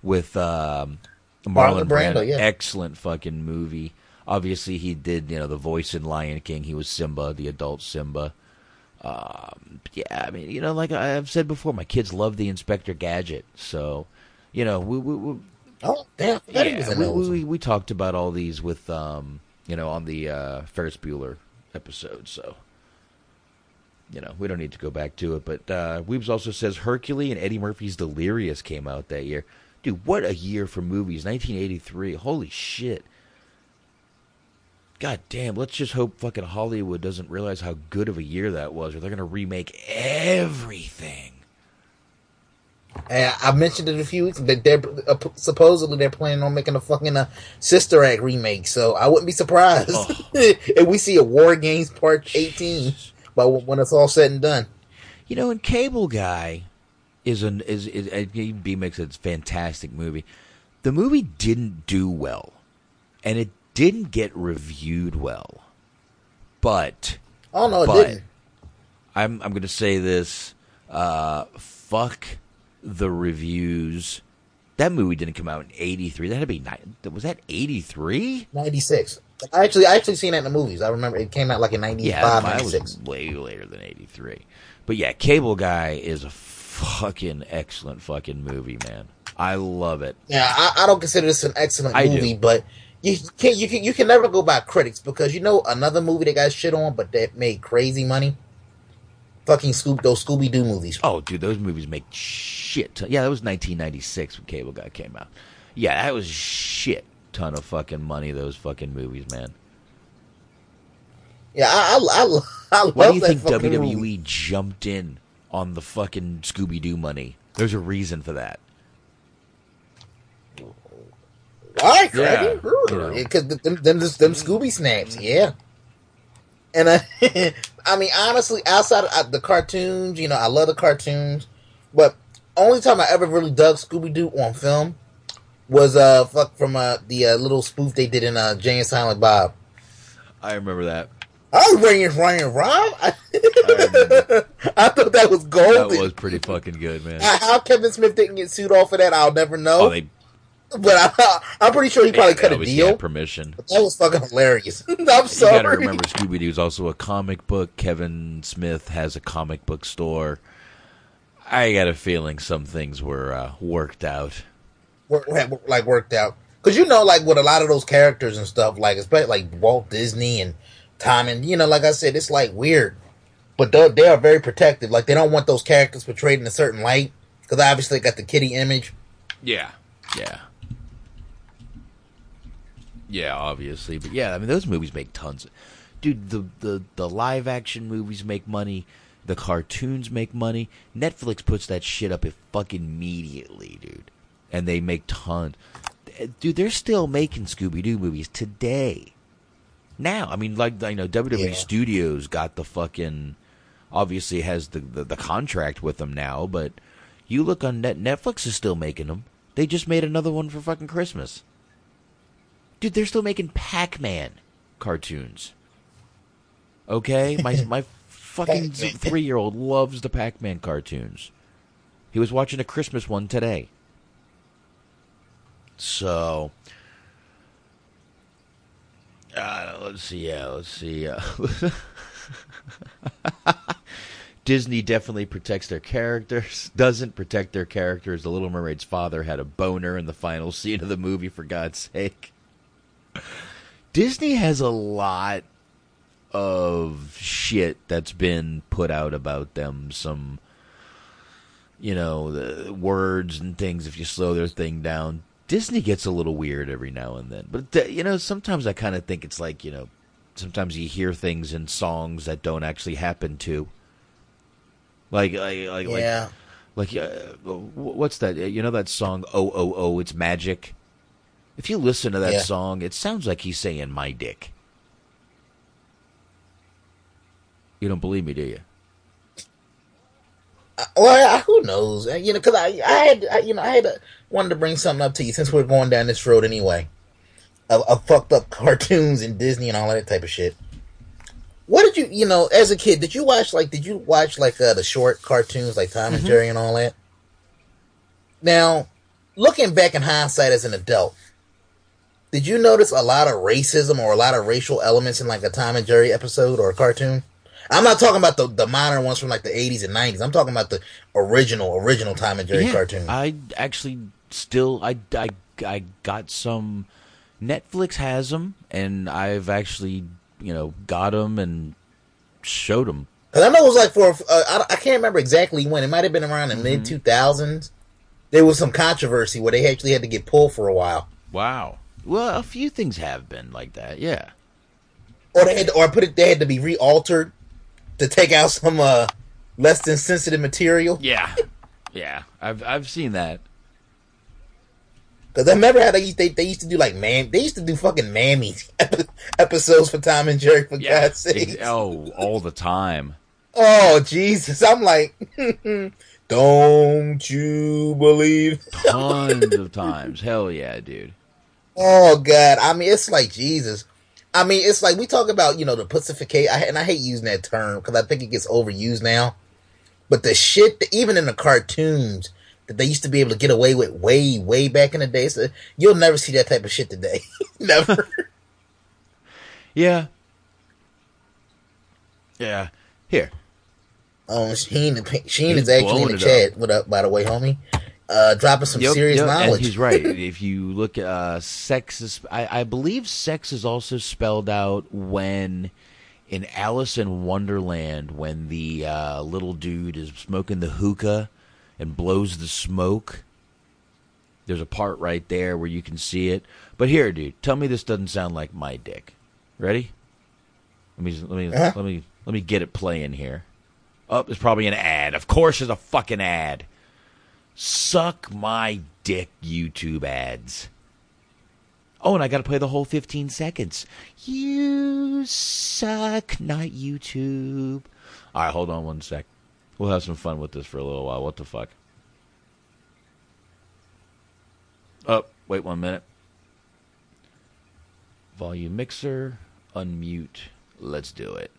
with um, Marlon, Marlon Brando, Brando, yeah. Excellent fucking movie. Obviously, he did you know the voice in Lion King. He was Simba, the adult Simba. Um, yeah, I mean, you know, like I've said before, my kids love the Inspector Gadget. So, you know, we we, we oh damn, yeah, we, we, we we talked about all these with um, you know on the uh, Ferris Bueller episode. So. You know, we don't need to go back to it, but uh, Weebs also says Hercules and Eddie Murphy's Delirious came out that year. Dude, what a year for movies. nineteen eighty-three. Holy shit. God damn, let's just hope fucking Hollywood doesn't realize how good of a year that was, or they're going to remake everything. And I mentioned it a few weeks ago, that they're, uh, supposedly they're planning on making a fucking uh, Sister Act remake, so I wouldn't be surprised. Oh. And we see a War Games Part eighteen by when it's all said and done. You know, and Cable Guy is an is is B makes a fantastic movie. The movie didn't do well, and it didn't get reviewed well. But oh no, it but, didn't. I'm I'm going to say this. Uh, fuck the reviews. That movie didn't come out in eighty-three. That'd be was that eighty-three? ninety-six. I actually I actually seen that in the movies. I remember it came out like in ninety-five, yeah, ninety-six. Was way later than eighty-three. But yeah, Cable Guy is a fucking excellent fucking movie, man. I love it. Yeah, I, I don't consider this an excellent I movie, do. But you can you can you can never go by critics, because you know another movie that got shit on but that made crazy money. Fucking Scoop, those Scooby-Doo movies. Oh, dude, those movies make shit. Yeah, that was nineteen ninety-six when Cable Guy came out. Yeah, that was shit ton of fucking money, those fucking movies, man. Yeah, I, I, I, I love that. Why do you think W W E movie. Jumped in on the fucking Scooby-Doo money? There's a reason for that. Why, Craig? Because yeah. them, them, them Scooby snaps, yeah. And I, I mean, honestly, outside of the cartoons, you know, I love the cartoons, but only time I ever really dug Scooby-Doo on film was uh, fuck from uh, the uh, little spoof they did in uh, Jay and Silent Bob. I remember that. I was ringing, ringing, Rob. I, I, I thought that was golden. That was pretty fucking good, man. How Kevin Smith didn't get sued off of that, I'll never know. Oh, they... But I, I'm pretty sure he probably yeah, cut a deal. Had permission. But that was fucking hilarious. I'm sorry. You gotta remember, Scooby-Doo is also a comic book. Kevin Smith has a comic book store. I got a feeling some things were uh, worked out. Work, like worked out, because you know, like with a lot of those characters and stuff, like especially like Walt Disney and Tom, and you know, like I said, it's like weird, but they are very protective. Like they don't want those characters portrayed in a certain light, because obviously they got the kiddie image. Yeah. Yeah. Yeah, obviously, but yeah, I mean, those movies make tons of... Dude, the, the, the live-action movies make money, the cartoons make money, Netflix puts that shit up fucking immediately, dude, and they make tons... Dude, they're still making Scooby-Doo movies today. Now, I mean, like, you know, W W E yeah. Studios got the fucking... Obviously has the, the, the contract with them now, but you look on Net... Netflix is still making them. They just made another one for fucking Christmas. Dude, they're still making Pac-Man cartoons. Okay? My my fucking three-year-old loves the Pac-Man cartoons. He was watching a Christmas one today. So, uh, let's see. Yeah, let's see. Uh, Disney definitely protects their characters. Doesn't protect their characters. The Little Mermaid's father had a boner in the final scene of the movie, for God's sake. Disney has a lot of shit that's been put out about them. Some, you know, the words and things, if you slow their thing down. Disney gets a little weird every now and then. But, you know, sometimes I kind of think it's like, you know, sometimes you hear things in songs that don't actually happen to. Like, like, like, yeah. like, like uh, what's that? You know that song, Oh, Oh, Oh, It's Magic? If you listen to that yeah. song, it sounds like he's saying my dick. You don't believe me, do you? Uh, well, who knows? You know, because I, I had, I, you know, I had a, wanted to bring something up to you since we're going down this road anyway. Of, of fucked up cartoons and Disney and all that type of shit. What did you, you know, as a kid, did you watch like, did you watch like uh, the short cartoons like Tom mm-hmm. and Jerry and all that? Now, looking back in hindsight as an adult. Did you notice a lot of racism or a lot of racial elements in like a Tom and Jerry episode or a cartoon? I'm not talking about the, the modern ones from like the eighties and nineties. I'm talking about the original, original Tom and Jerry yeah, cartoon. I actually still, I, I, I got some, Netflix has them, and I've actually, you know, got them and showed them. Because I know it was like for, uh, I, I can't remember exactly when. It might have been around the mm-hmm. mid two thousands. There was some controversy where they actually had to get pulled for a while. Wow. Well, a few things have been like that, yeah. Or they had, to, or put it, they had to be re-altered to take out some uh, less than sensitive material. Yeah, yeah, I've I've seen that. Because I remember how they used, they, they used to do like man, they used to do fucking mammy episodes for Tom and Jerry, for yeah. God's sake. Oh, all the time. Oh, Jesus. I'm like, don't you believe? Tons of times. Hell yeah, dude. Oh, God. I mean, it's like, Jesus. I mean, it's like we talk about, you know, the pussification. I, and I hate using that term because I think it gets overused now. But the shit, that, even in the cartoons, that they used to be able to get away with way, way back in the day. So you'll never see that type of shit today. Never. Yeah. Yeah. Here. Um, Sheen, Sheen is actually in the chat. Up. What up, by the way, homie? Uh, dropping some yep, serious yep. knowledge. And he's right. If you look, uh, sex is, I, I believe sex is also spelled out when in Alice in Wonderland, when the uh, little dude is smoking the hookah and blows the smoke. There's a part right there where you can see it. But here, dude, tell me this doesn't sound like my dick. Ready? Let me let me uh-huh. let me let me get it playing here. Oh, it's probably an ad. Of course, there's a fucking ad. Suck my dick, YouTube ads. Oh, and I got to play the whole fifteen seconds. You suck, not YouTube. All right, hold on one sec. We'll have some fun with this for a little while. What the fuck? Oh, wait one minute. Volume mixer, unmute. Let's do it.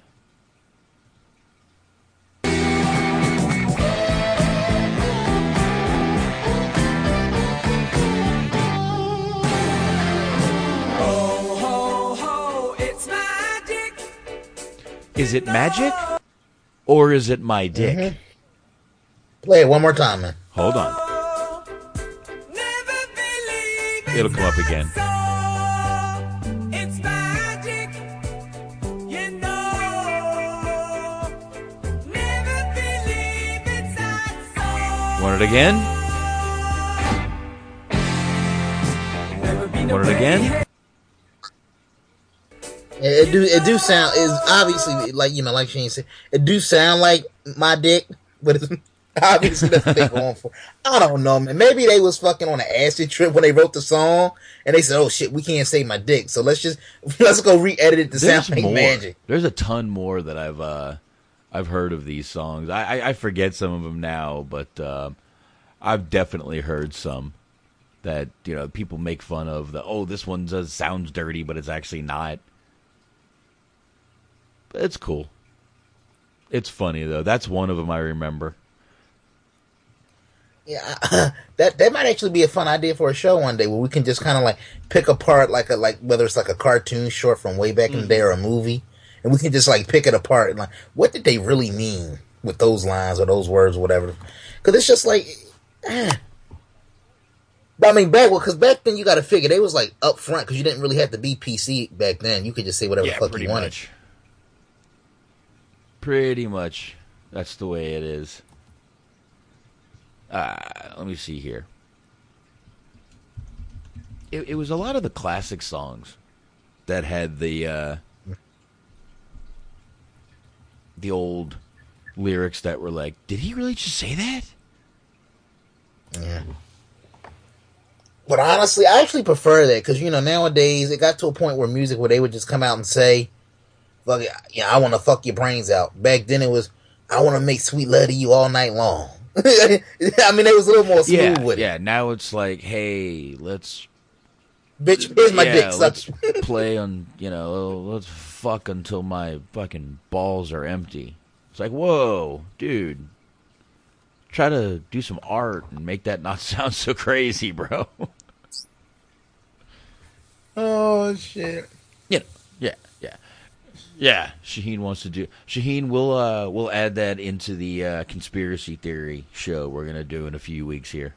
Is it magic, or is it my dick? Mm-hmm. Play it one more time, man. Hold on. It'll come up again. It's magic, you know. Never believe it's not so. Want it again? Want it again? It do it do sound is obviously like you know like Shane said it do sound like my dick, but it's obviously that's what they're going for. I don't know, man. Maybe they was fucking on an acid trip when they wrote the song, and they said, "Oh shit, we can't say my dick, so let's just let's go re-edit it to There's sound like more. Magic." There's a ton more that I've uh, I've heard of these songs. I, I I forget some of them now, but uh, I've definitely heard some that you know people make fun of. The oh, this one does sounds dirty, but it's actually not. It's cool. It's funny though. That's one of them I remember. Yeah, I, that that might actually be a fun idea for a show one day where we can just kind of like pick apart like a like whether it's like a cartoon short from way back mm. in the day or a movie, and we can just like pick it apart and like what did they really mean with those lines or those words or whatever? Because it's just like, eh. But I mean back well because back then you got to figure they was like up front because you didn't really have to be P C back then. You could just say whatever yeah, the fuck you wanted. Much. Pretty much. That's the way it is. Uh, let me see here. It, it was a lot of the classic songs that had the uh, the old lyrics that were like, did he really just say that? Yeah. But honestly, I actually prefer that because, you know, nowadays it got to a point where music where they would just come out and say, fuck it, yeah, I want to fuck your brains out. Back then it was, I want to make sweet love to you all night long. I mean, it was a little more smooth yeah, with it. Yeah, now it's like, hey, let's... Bitch, here's my yeah, dick, let's play on, you know, let's fuck until my fucking balls are empty. It's like, whoa, dude. Try to do some art and make that not sound so crazy, bro. Oh, shit. You know, yeah, yeah. Yeah, Shaheen wants to do. Shaheen, we'll uh, we'll add that into the uh, conspiracy theory show we're gonna do in a few weeks here.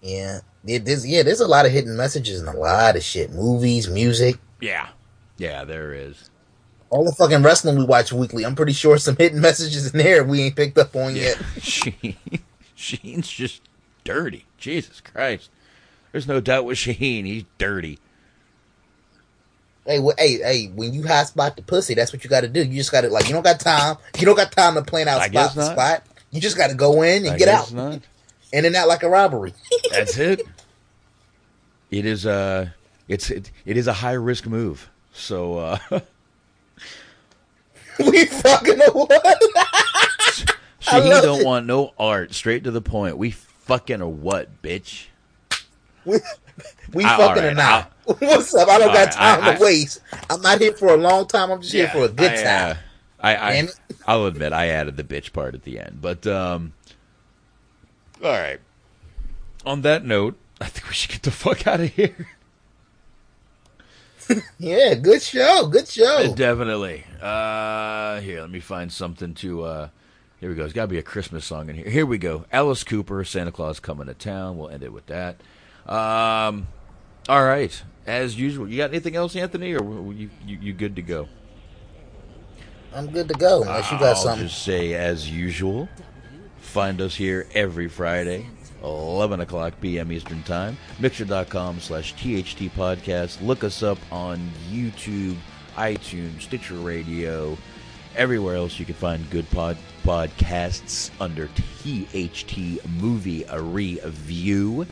Yeah, there's yeah, there's a lot of hidden messages and a lot of shit. Movies, music. Yeah, yeah, there is. All the fucking wrestling we watch weekly. I'm pretty sure some hidden messages in there we ain't picked up on yeah. yet. Shaheen, Shaheen's just dirty. Jesus Christ, there's no doubt with Shaheen. He's dirty. Hey, well, hey, hey! When you hot spot the pussy, that's what you got to do. You just got to like you don't got time. You don't got time to plan out I spot to spot. You just got to go in and I get out, not. In and out like a robbery. That's it. it is a it's it, it is a high risk move. So uh, we fucking what? See, he don't it. want no art. Straight to the point. We fucking or what, bitch? We, we I, fucking right, or not? I, What's up? I don't got right, time I, to I, waste. I'm not here for a long time. I'm just yeah, here for a good I, time. Uh, I, I I'll admit I added the bitch part at the end, but um, all right. On that note, I think we should get the fuck out of here. Yeah, good show, good show. Definitely. Uh, here, let me find something to. Uh, here we go. There's got to be a Christmas song in here. Here we go. Alice Cooper, Santa Claus Coming to Town. We'll end it with that. Um, all right, as usual. You got anything else, Anthony, or you you, you good to go? I'm good to go, unless you got I'll something. I'll just say, as usual, find us here every Friday, eleven o'clock p.m. Eastern Time, mixer.com slash THT Podcast. Look us up on YouTube, iTunes, Stitcher Radio, everywhere else you can find good pod- podcasts under T H T Movie Review.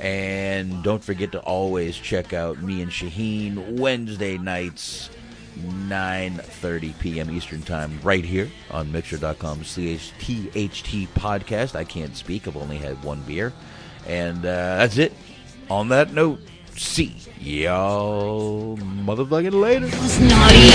And don't forget to always check out me and Shaheen Wednesday nights, nine thirty p.m. Eastern Time, right here on Mixer dot com C H T H T Podcast. I can't speak. I've only had one beer. And uh, that's it. On that note, see y'all motherfucking later.